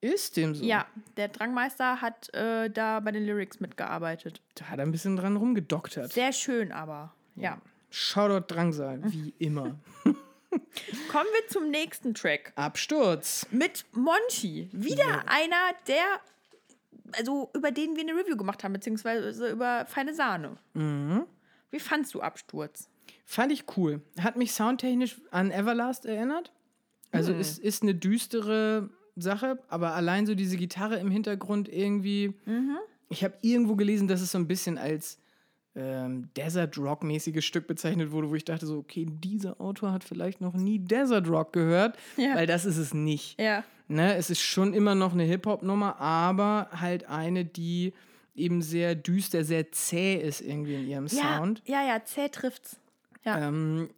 Ist dem so? Ja, der Drangmeister hat da bei den Lyrics mitgearbeitet. Da hat er ein bisschen dran rumgedoktert. Sehr schön aber, ja. Shoutout Drangsal, wie immer. Kommen wir zum nächsten Track. Absturz. Mit Monchi. Wieder einer, über den wir eine Review gemacht haben, beziehungsweise über Feine Sahne. Mhm. Wie fandst du Absturz? Fand ich cool. Hat mich soundtechnisch an Everlast erinnert. Also ist eine düstere... Sache, aber allein so diese Gitarre im Hintergrund irgendwie, ich habe irgendwo gelesen, dass es so ein bisschen als Desert Rock-mäßiges Stück bezeichnet wurde, wo ich dachte so, okay, dieser Autor hat vielleicht noch nie Desert Rock gehört, weil das ist es nicht. Ja. Ne, es ist schon immer noch eine Hip-Hop-Nummer, aber halt eine, die eben sehr düster, sehr zäh ist irgendwie in ihrem Sound. Ja, zäh trifft's. Ja.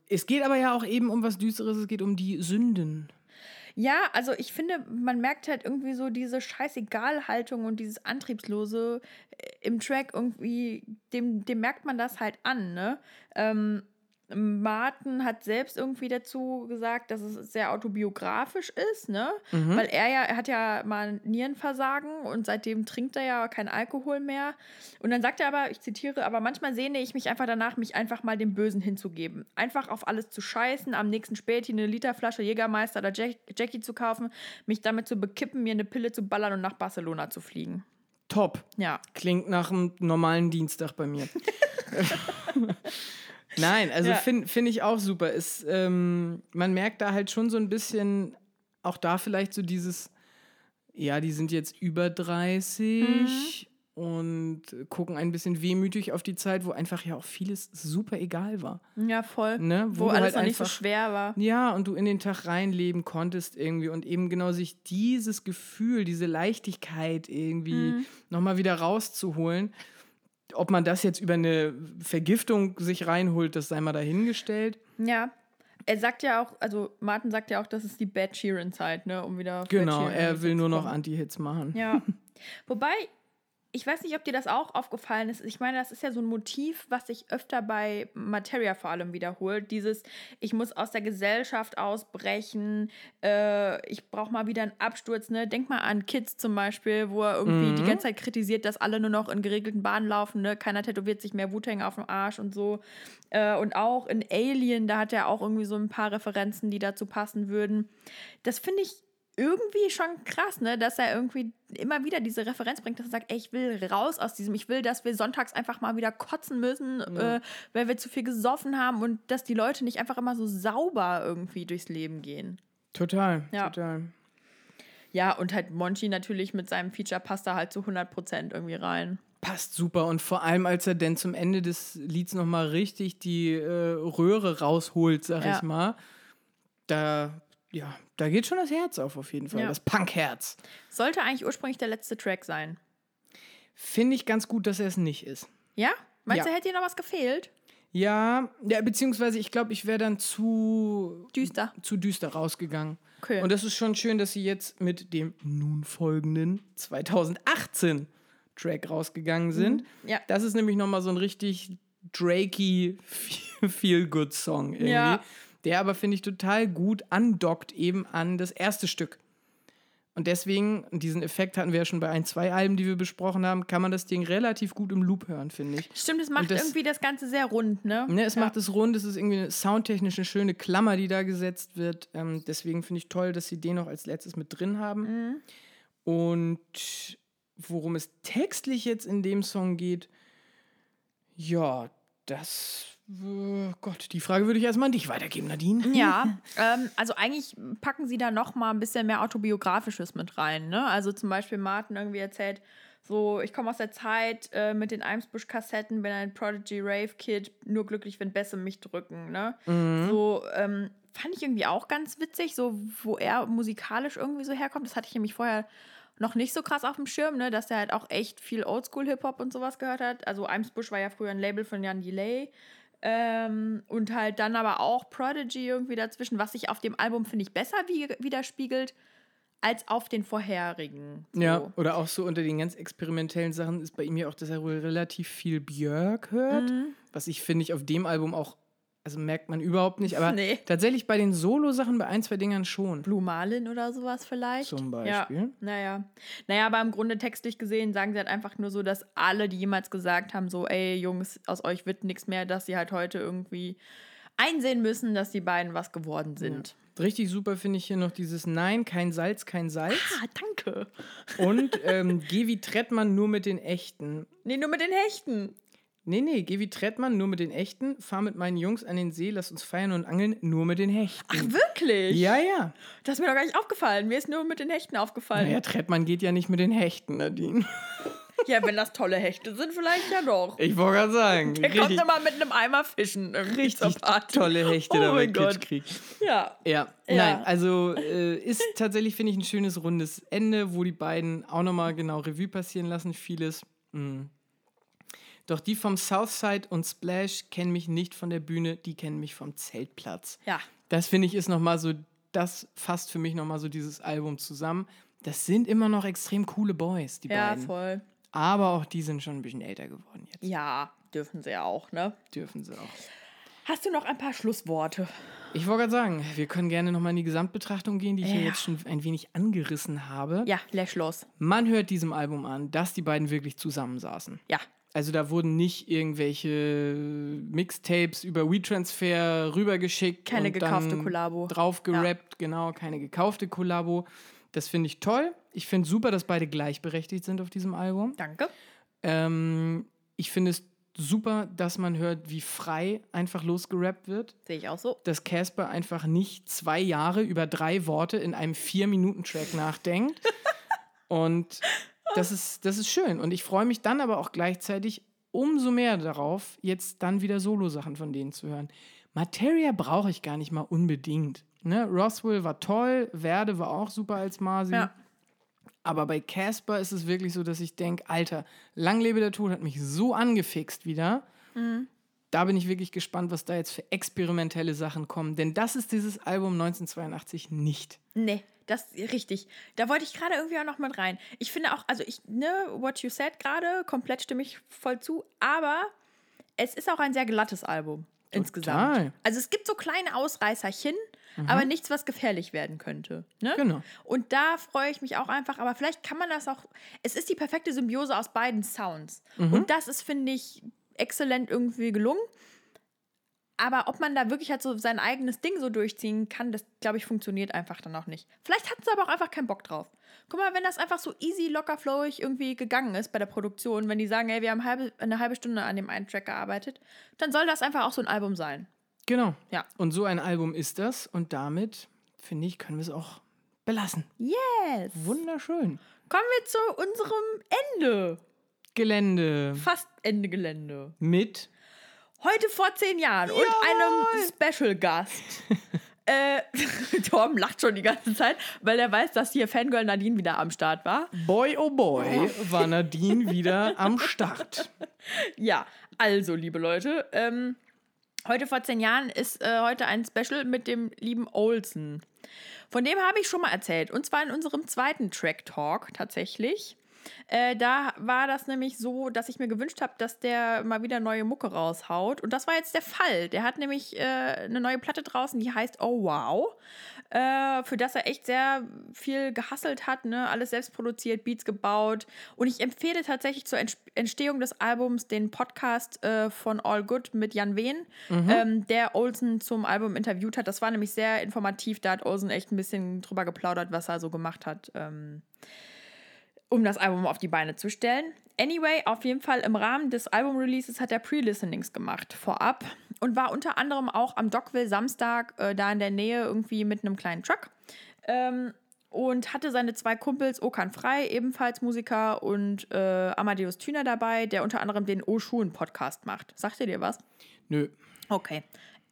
Es geht aber ja auch eben um was Düsteres, es geht um die Sünden. Ja, also ich finde, man merkt halt irgendwie so diese Scheißegal-Haltung und dieses Antriebslose im Track irgendwie, dem merkt man das halt an, ne? Martin hat selbst irgendwie dazu gesagt, dass es sehr autobiografisch ist, ne? Mhm. Weil er hat ja mal Nierenversagen und seitdem trinkt er ja keinen Alkohol mehr. Und dann sagt er aber, ich zitiere, aber manchmal sehne ich mich einfach danach, mich einfach mal dem Bösen hinzugeben. Einfach auf alles zu scheißen, am nächsten Späti eine Literflasche Jägermeister oder Jackie zu kaufen, mich damit zu bekippen, mir eine Pille zu ballern und nach Barcelona zu fliegen. Top. Ja. Klingt nach einem normalen Dienstag bei mir. Nein, also finde ich auch super. Ist, man merkt da halt schon so ein bisschen, auch da vielleicht so dieses, ja, die sind jetzt über 30 und gucken ein bisschen wehmütig auf die Zeit, wo einfach ja auch vieles super egal war. Ja, voll. Ne? Wo alles halt noch einfach, nicht so schwer war. Ja, und du in den Tag reinleben konntest irgendwie und eben genau sich dieses Gefühl, diese Leichtigkeit irgendwie nochmal wieder rauszuholen. Ob man das jetzt über eine Vergiftung sich reinholt, das sei mal dahingestellt. Ja, er sagt ja auch, also Martin sagt ja auch, das ist die Bad Sheeran-Zeit, ne, um wieder... Genau, er will nur noch Anti-Hits machen. Ja, wobei, ich weiß nicht, ob dir das auch aufgefallen ist. Ich meine, das ist ja so ein Motiv, was sich öfter bei Materia vor allem wiederholt. Dieses, ich muss aus der Gesellschaft ausbrechen, ich brauche mal wieder einen Absturz. Ne? Denk mal an Kids zum Beispiel, wo er irgendwie die ganze Zeit kritisiert, dass alle nur noch in geregelten Bahnen laufen. Ne? Keiner tätowiert sich mehr Wu-Tang auf dem Arsch und so. Und auch in Alien, da hat er auch irgendwie so ein paar Referenzen, die dazu passen würden. Das finde ich irgendwie schon krass, ne, dass er irgendwie immer wieder diese Referenz bringt, dass er sagt, ey, ich will raus aus diesem, ich will, dass wir sonntags einfach mal wieder kotzen müssen, weil wir zu viel gesoffen haben und dass die Leute nicht einfach immer so sauber irgendwie durchs Leben gehen. Total. Ja, und halt Monchi natürlich mit seinem Feature passt da halt zu 100% irgendwie rein. Passt super und vor allem, als er denn zum Ende des Lieds nochmal richtig die Röhre rausholt, sag ich mal, da geht schon das Herz auf jeden Fall, das Punk-Herz. Sollte eigentlich ursprünglich der letzte Track sein. Finde ich ganz gut, dass er es nicht ist. Ja? Meinst du, hätte dir noch was gefehlt? Ja, beziehungsweise ich glaube, ich wäre dann zu düster rausgegangen. Okay. Und das ist schon schön, dass sie jetzt mit dem nun folgenden 2018 Track rausgegangen sind. Ja. Das ist nämlich nochmal so ein richtig Drakey Feel-Good-Song irgendwie. Ja. Der aber, finde ich, total gut andockt eben an das erste Stück. Und deswegen, diesen Effekt hatten wir ja schon bei ein, zwei Alben, die wir besprochen haben, kann man das Ding relativ gut im Loop hören, finde ich. Stimmt, es macht irgendwie das Ganze sehr rund, ne? Ne, es macht es rund, es ist irgendwie eine soundtechnische schöne Klammer, die da gesetzt wird. Deswegen finde ich toll, dass sie den noch als letztes mit drin haben. Mhm. Und worum es textlich jetzt in dem Song geht, ja, das... Gott, die Frage würde ich erstmal an dich weitergeben, Nadine. Ja, also eigentlich packen sie da noch mal ein bisschen mehr Autobiografisches mit rein, ne? Also zum Beispiel Martin irgendwie erzählt so, ich komme aus der Zeit mit den Eimsbusch-Kassetten, bin ein Prodigy-Rave-Kid, nur glücklich, wenn Bässe mich drücken, ne? Mhm. So, fand ich irgendwie auch ganz witzig, so wo er musikalisch irgendwie so herkommt. Das hatte ich nämlich vorher noch nicht so krass auf dem Schirm, ne, dass er halt auch echt viel Oldschool-Hip-Hop und sowas gehört hat. Also Eimsbusch war ja früher ein Label von Jan Delay. Und halt dann aber auch Prodigy irgendwie dazwischen, was sich auf dem Album, finde ich, besser widerspiegelt als auf den vorherigen. So. Ja, oder auch so unter den ganz experimentellen Sachen ist bei ihm ja auch, dass er wohl relativ viel Björk hört, was ich, finde ich, auf dem Album auch, also merkt man überhaupt nicht, aber tatsächlich bei den Solo-Sachen, bei ein, zwei Dingern schon. Blue Marlin oder sowas vielleicht. Zum Beispiel. Ja, naja, aber im Grunde textlich gesehen sagen sie halt einfach nur so, dass alle, die jemals gesagt haben, so, ey, Jungs, aus euch wird nichts mehr, dass sie halt heute irgendwie einsehen müssen, dass die beiden was geworden sind. Ja. Richtig super finde ich hier noch dieses Nein, kein Salz, kein Salz. Ah, danke. Und geh wie Trettmann nur mit den Echten. Nee, nur mit den Hechten. Nee, geh wie Trettmann, nur mit den Echten, fahr mit meinen Jungs an den See, lass uns feiern und angeln, nur mit den Hechten. Ach, wirklich? Ja. Das ist mir doch gar nicht aufgefallen, mir ist nur mit den Hechten aufgefallen. Naja, Trettmann geht ja nicht mit den Hechten, Nadine. Ja, wenn das tolle Hechte sind, vielleicht ja doch. Ich wollte gerade sagen. Der kommt immer mit einem Eimer fischen. Richtig tolle Hechte, damit Kitsch kriegt. Ja. Nein, also ist tatsächlich, finde ich, ein schönes, rundes Ende, wo die beiden auch nochmal genau Revue passieren lassen, vieles. Doch die vom Southside und Splash kennen mich nicht von der Bühne, die kennen mich vom Zeltplatz. Ja. Das, finde ich, ist nochmal so, das fasst für mich nochmal so dieses Album zusammen. Das sind immer noch extrem coole Boys, die beiden. Ja, voll. Aber auch die sind schon ein bisschen älter geworden jetzt. Ja, dürfen sie ja auch, ne? Dürfen sie auch. Hast du noch ein paar Schlussworte? Ich wollte gerade sagen, wir können gerne nochmal in die Gesamtbetrachtung gehen, die ich hier jetzt schon ein wenig angerissen habe. Ja, lass los. Man hört diesem Album an, dass die beiden wirklich zusammensaßen. Ja. Also da wurden nicht irgendwelche Mixtapes über WeTransfer rübergeschickt. Keine und gekaufte dann Kollabo. Draufgerappt, Genau, keine gekaufte Kollabo. Das finde ich toll. Ich finde super, dass beide gleichberechtigt sind auf diesem Album. Danke. Ich finde es super, dass man hört, wie frei einfach losgerappt wird. Sehe ich auch so. Dass Casper einfach nicht 2 Jahre über 3 Worte in einem 4-Minuten-Track nachdenkt. Und... Das ist schön. Und ich freue mich dann aber auch gleichzeitig umso mehr darauf, jetzt dann wieder Solo-Sachen von denen zu hören. Materia brauche ich gar nicht mal unbedingt. Ne? Roswell war toll, Werde war auch super als Marsi. Ja. Aber bei Casper ist es wirklich so, dass ich denke, Alter, lang lebe der Tod hat mich so angefixt wieder. Mhm. Da bin ich wirklich gespannt, was da jetzt für experimentelle Sachen kommen. Denn das ist dieses Album 1982 nicht. Nee. Das ist richtig. Da wollte ich gerade irgendwie auch noch mit rein. Ich finde auch, also what you said gerade, komplett stimme ich voll zu, aber es ist auch ein sehr glattes Album insgesamt. Also es gibt so kleine Ausreißerchen, aber nichts, was gefährlich werden könnte. Ne? Genau. Und da freue ich mich auch einfach, aber vielleicht kann man das auch, es ist die perfekte Symbiose aus beiden Sounds. Mhm. Und das ist, finde ich, exzellent irgendwie gelungen. Aber ob man da wirklich halt so sein eigenes Ding so durchziehen kann, das, glaube ich, funktioniert einfach dann auch nicht. Vielleicht hatten sie aber auch einfach keinen Bock drauf. Guck mal, wenn das einfach so easy, locker, flowig irgendwie gegangen ist bei der Produktion, wenn die sagen, ey, wir haben eine halbe Stunde an dem einen Track gearbeitet, dann soll das einfach auch so ein Album sein. Genau. Ja. Und so ein Album ist das. Und damit, finde ich, können wir es auch belassen. Yes. Wunderschön. Kommen wir zu unserem Ende. Gelände. Fast Ende Gelände. Mit... Heute vor 10 Jahren und einem Special-Gast. Tom lacht schon die ganze Zeit, weil er weiß, dass hier Fangirl Nadine wieder am Start war. Boy, oh boy, war Nadine wieder am Start. Ja, also, liebe Leute, heute vor 10 Jahren ist heute ein Special mit dem lieben Olsen. Von dem habe ich schon mal erzählt. Und zwar in unserem zweiten Track-Talk tatsächlich. Da war das nämlich so, dass ich mir gewünscht habe, dass der mal wieder neue Mucke raushaut. Und das war jetzt der Fall. Der hat nämlich eine neue Platte draußen, die heißt Oh Wow. Für das er echt sehr viel gehustelt hat, ne? Alles selbst produziert, Beats gebaut. Und ich empfehle tatsächlich zur Entstehung des Albums den Podcast von All Good mit Jan Wehn, der Olsen zum Album interviewt hat. Das war nämlich sehr informativ. Da hat Olsen echt ein bisschen drüber geplaudert, was er so gemacht hat, um das Album auf die Beine zu stellen. Anyway, auf jeden Fall im Rahmen des Album-Releases hat er Pre-Listenings gemacht, vorab. Und war unter anderem auch am Dockwil Samstag da in der Nähe irgendwie mit einem kleinen Truck. Und hatte seine zwei Kumpels, Okan Frey, ebenfalls Musiker, und Amadeus Thüner dabei, der unter anderem den O-Schuhen-Podcast macht. Sagt ihr dir was? Nö. Okay.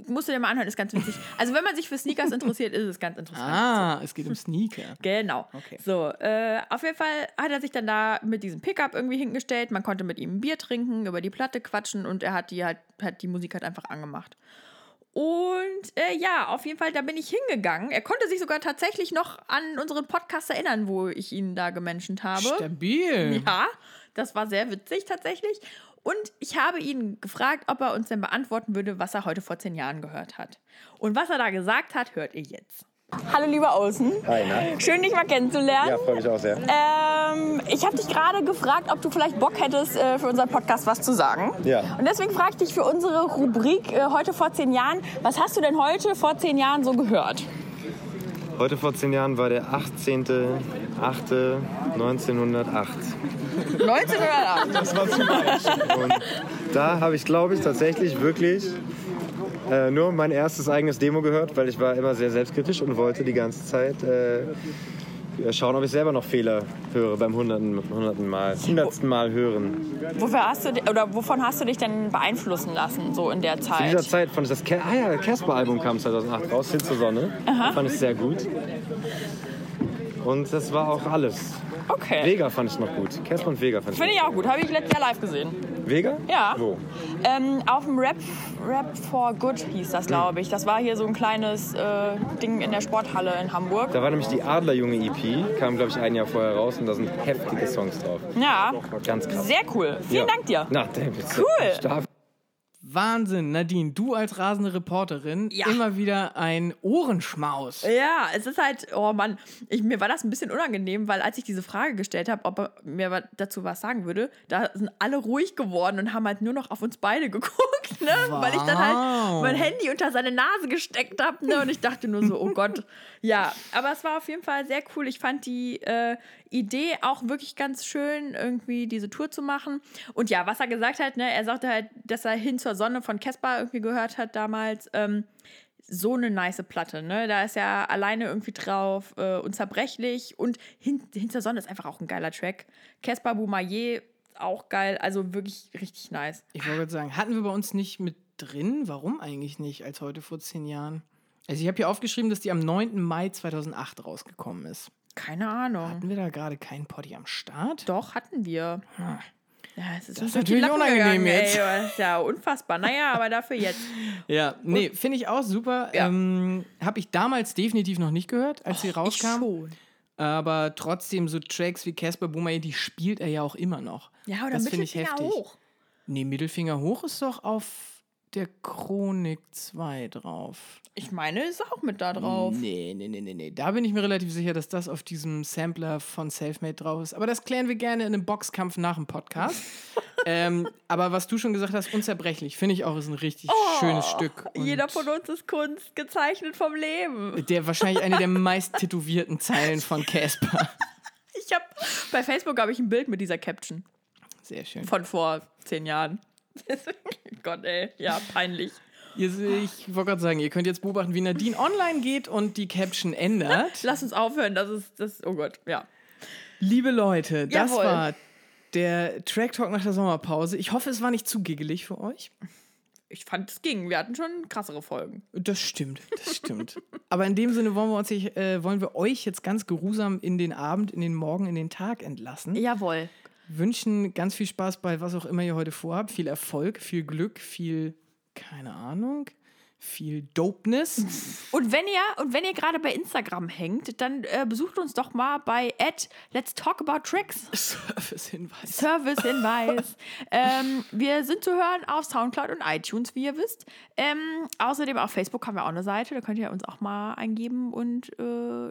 Musst du dir mal anhören, ist ganz witzig. Also wenn man sich für Sneakers interessiert, ist es ganz interessant. Ah, so. Es geht um Sneaker. Genau. Okay. So, auf jeden Fall hat er sich dann da mit diesem Pickup irgendwie hingestellt. Man konnte mit ihm ein Bier trinken, über die Platte quatschen, und er hat die Musik halt einfach angemacht. Und ja, auf jeden Fall, da bin ich hingegangen. Er konnte sich sogar tatsächlich noch an unseren Podcast erinnern, wo ich ihn da gemenschent habe. Stabil. Ja, das war sehr witzig tatsächlich. Und ich habe ihn gefragt, ob er uns denn beantworten würde, was er heute vor 10 Jahren gehört hat. Und was er da gesagt hat, hört ihr jetzt. Hallo lieber Olsen. Hi, na? Schön, dich mal kennenzulernen. Ja, freue mich auch sehr. Ich habe dich gerade gefragt, ob du vielleicht Bock hättest, für unseren Podcast was zu sagen. Ja. Und deswegen frage ich dich für unsere Rubrik heute vor 10 Jahren, was hast du denn heute vor 10 Jahren so gehört? Heute vor 10 Jahren war der 18.08.1908. 1908? Das war zu falsch. Und da habe ich, glaube ich, tatsächlich wirklich nur mein erstes eigenes Demo gehört, weil ich war immer sehr selbstkritisch und wollte die ganze Zeit schauen, ob ich selber noch Fehler höre beim hundertsten Mal hören. Wovon hast du dich denn beeinflussen lassen, so in der Zeit? Zu dieser Zeit fand ich das Casper-Album kam 2008 raus, Hin zur Sonne. Aha. Fand ich sehr gut. Und das war auch alles. Okay. Vega fand ich noch gut. Casper und Vega fand ich. Finde ich auch gut. Habe ich letztes Jahr live gesehen. Vega? Ja. Wo? Auf dem Rap for Good hieß das, glaube ich. Das war hier so ein kleines Ding in der Sporthalle in Hamburg. Da war nämlich die Adlerjunge-EP. Kam, glaube ich, ein Jahr vorher raus. Und da sind heftige Songs drauf. Ja. Ganz krass. Sehr cool. Vielen Dank dir. Na, cool. Wahnsinn, Nadine, du als rasende Reporterin, immer wieder ein Ohrenschmaus. Ja, es ist halt, oh Mann, mir war das ein bisschen unangenehm, weil als ich diese Frage gestellt habe, ob er mir dazu was sagen würde, da sind alle ruhig geworden und haben halt nur noch auf uns beide geguckt, ne? Wow. Weil ich dann halt mein Handy unter seine Nase gesteckt habe, ne? Und ich dachte nur so, oh Gott. Ja, aber es war auf jeden Fall sehr cool. Ich fand die Idee auch wirklich ganz schön, irgendwie diese Tour zu machen. Und ja, was er gesagt hat, ne? Er sagte halt, dass er hin zur Sonne von Casper irgendwie gehört hat damals, so eine nice Platte, ne? Da ist ja alleine irgendwie drauf, unzerbrechlich, und hinter Sonne ist einfach auch ein geiler Track. Casper, Boumaier, auch geil, also wirklich richtig nice. Ich wollte gerade sagen, hatten wir bei uns nicht mit drin? Warum eigentlich nicht, als heute vor 10 Jahren? Also ich habe hier aufgeschrieben, dass die am 9. Mai 2008 rausgekommen ist. Keine Ahnung. Hatten wir da gerade keinen Poddy am Start? Doch, hatten wir. Hm. Ja, das ist natürlich unangenehm gegangen, jetzt. Ey, das ist ja unfassbar. Naja, aber dafür jetzt. Ja, nee, finde ich auch super. Ja. Habe ich damals definitiv noch nicht gehört, als sie rauskam. Ich schon. Aber trotzdem so Tracks wie Casper, Boumaier, die spielt er ja auch immer noch. Ja, oder das Mittelfinger ich hoch. Nee, Mittelfinger hoch ist doch auf der Chronik 2 drauf. Ich meine, ist auch mit da drauf. Nee. Da bin ich mir relativ sicher, dass das auf diesem Sampler von Selfmade drauf ist. Aber das klären wir gerne in einem Boxkampf nach dem Podcast. Aber was du schon gesagt hast, unzerbrechlich, finde ich auch, ist ein richtig schönes Stück. Und jeder von uns ist Kunst, gezeichnet vom Leben. Wahrscheinlich eine der meist tätowierten Zeilen von Casper. Bei Facebook habe ich ein Bild mit dieser Caption. Sehr schön. Von vor 10 Jahren. Gott, ey. Ja, peinlich. Ich wollte gerade sagen, ihr könnt jetzt beobachten, wie Nadine online geht und die Caption ändert. Lass uns aufhören, das ist oh Gott, ja. Liebe Leute, das war der Track Talk nach der Sommerpause. Ich hoffe, es war nicht zu giggelig für euch. Ich fand, es ging. Wir hatten schon krassere Folgen. Das stimmt. Aber in dem Sinne wollen wir euch jetzt ganz geruhsam in den Abend, in den Morgen, in den Tag entlassen. Jawohl. Wünschen ganz viel Spaß bei was auch immer ihr heute vorhabt. Viel Erfolg, viel Glück, viel... Keine Ahnung. viel Dopeness. Und wenn ihr gerade bei Instagram hängt, dann besucht uns doch mal bei @LetsTalkAboutTracks. Service-Hinweis. Wir sind zu hören auf Soundcloud und iTunes, wie ihr wisst. Außerdem auf Facebook haben wir auch eine Seite, da könnt ihr uns auch mal eingeben und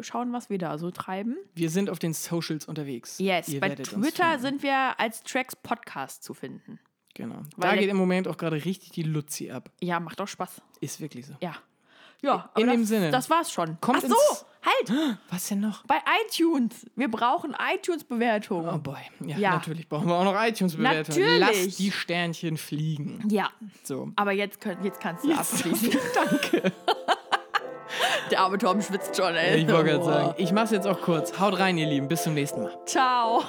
schauen, was wir da so treiben. Wir sind auf den Socials unterwegs. Yes, bei Twitter sind wir als Tracks Podcast zu finden. Genau. Weil da geht im Moment auch gerade richtig die Luzi ab. Ja, macht doch Spaß. Ist wirklich so. Ja, aber in dem Sinne. Das war's schon. Ach so, halt! Was denn noch? Bei iTunes. Wir brauchen iTunes-Bewertungen. Oh boy. Ja, natürlich brauchen wir auch noch iTunes-Bewertungen. Natürlich. Lass die Sternchen fliegen. Ja. So. Aber jetzt kannst du abschließen. Danke. Der arme Tom schwitzt schon, ey. Ich wollte gerade sagen. Ich mach's jetzt auch kurz. Haut rein, ihr Lieben. Bis zum nächsten Mal. Ciao.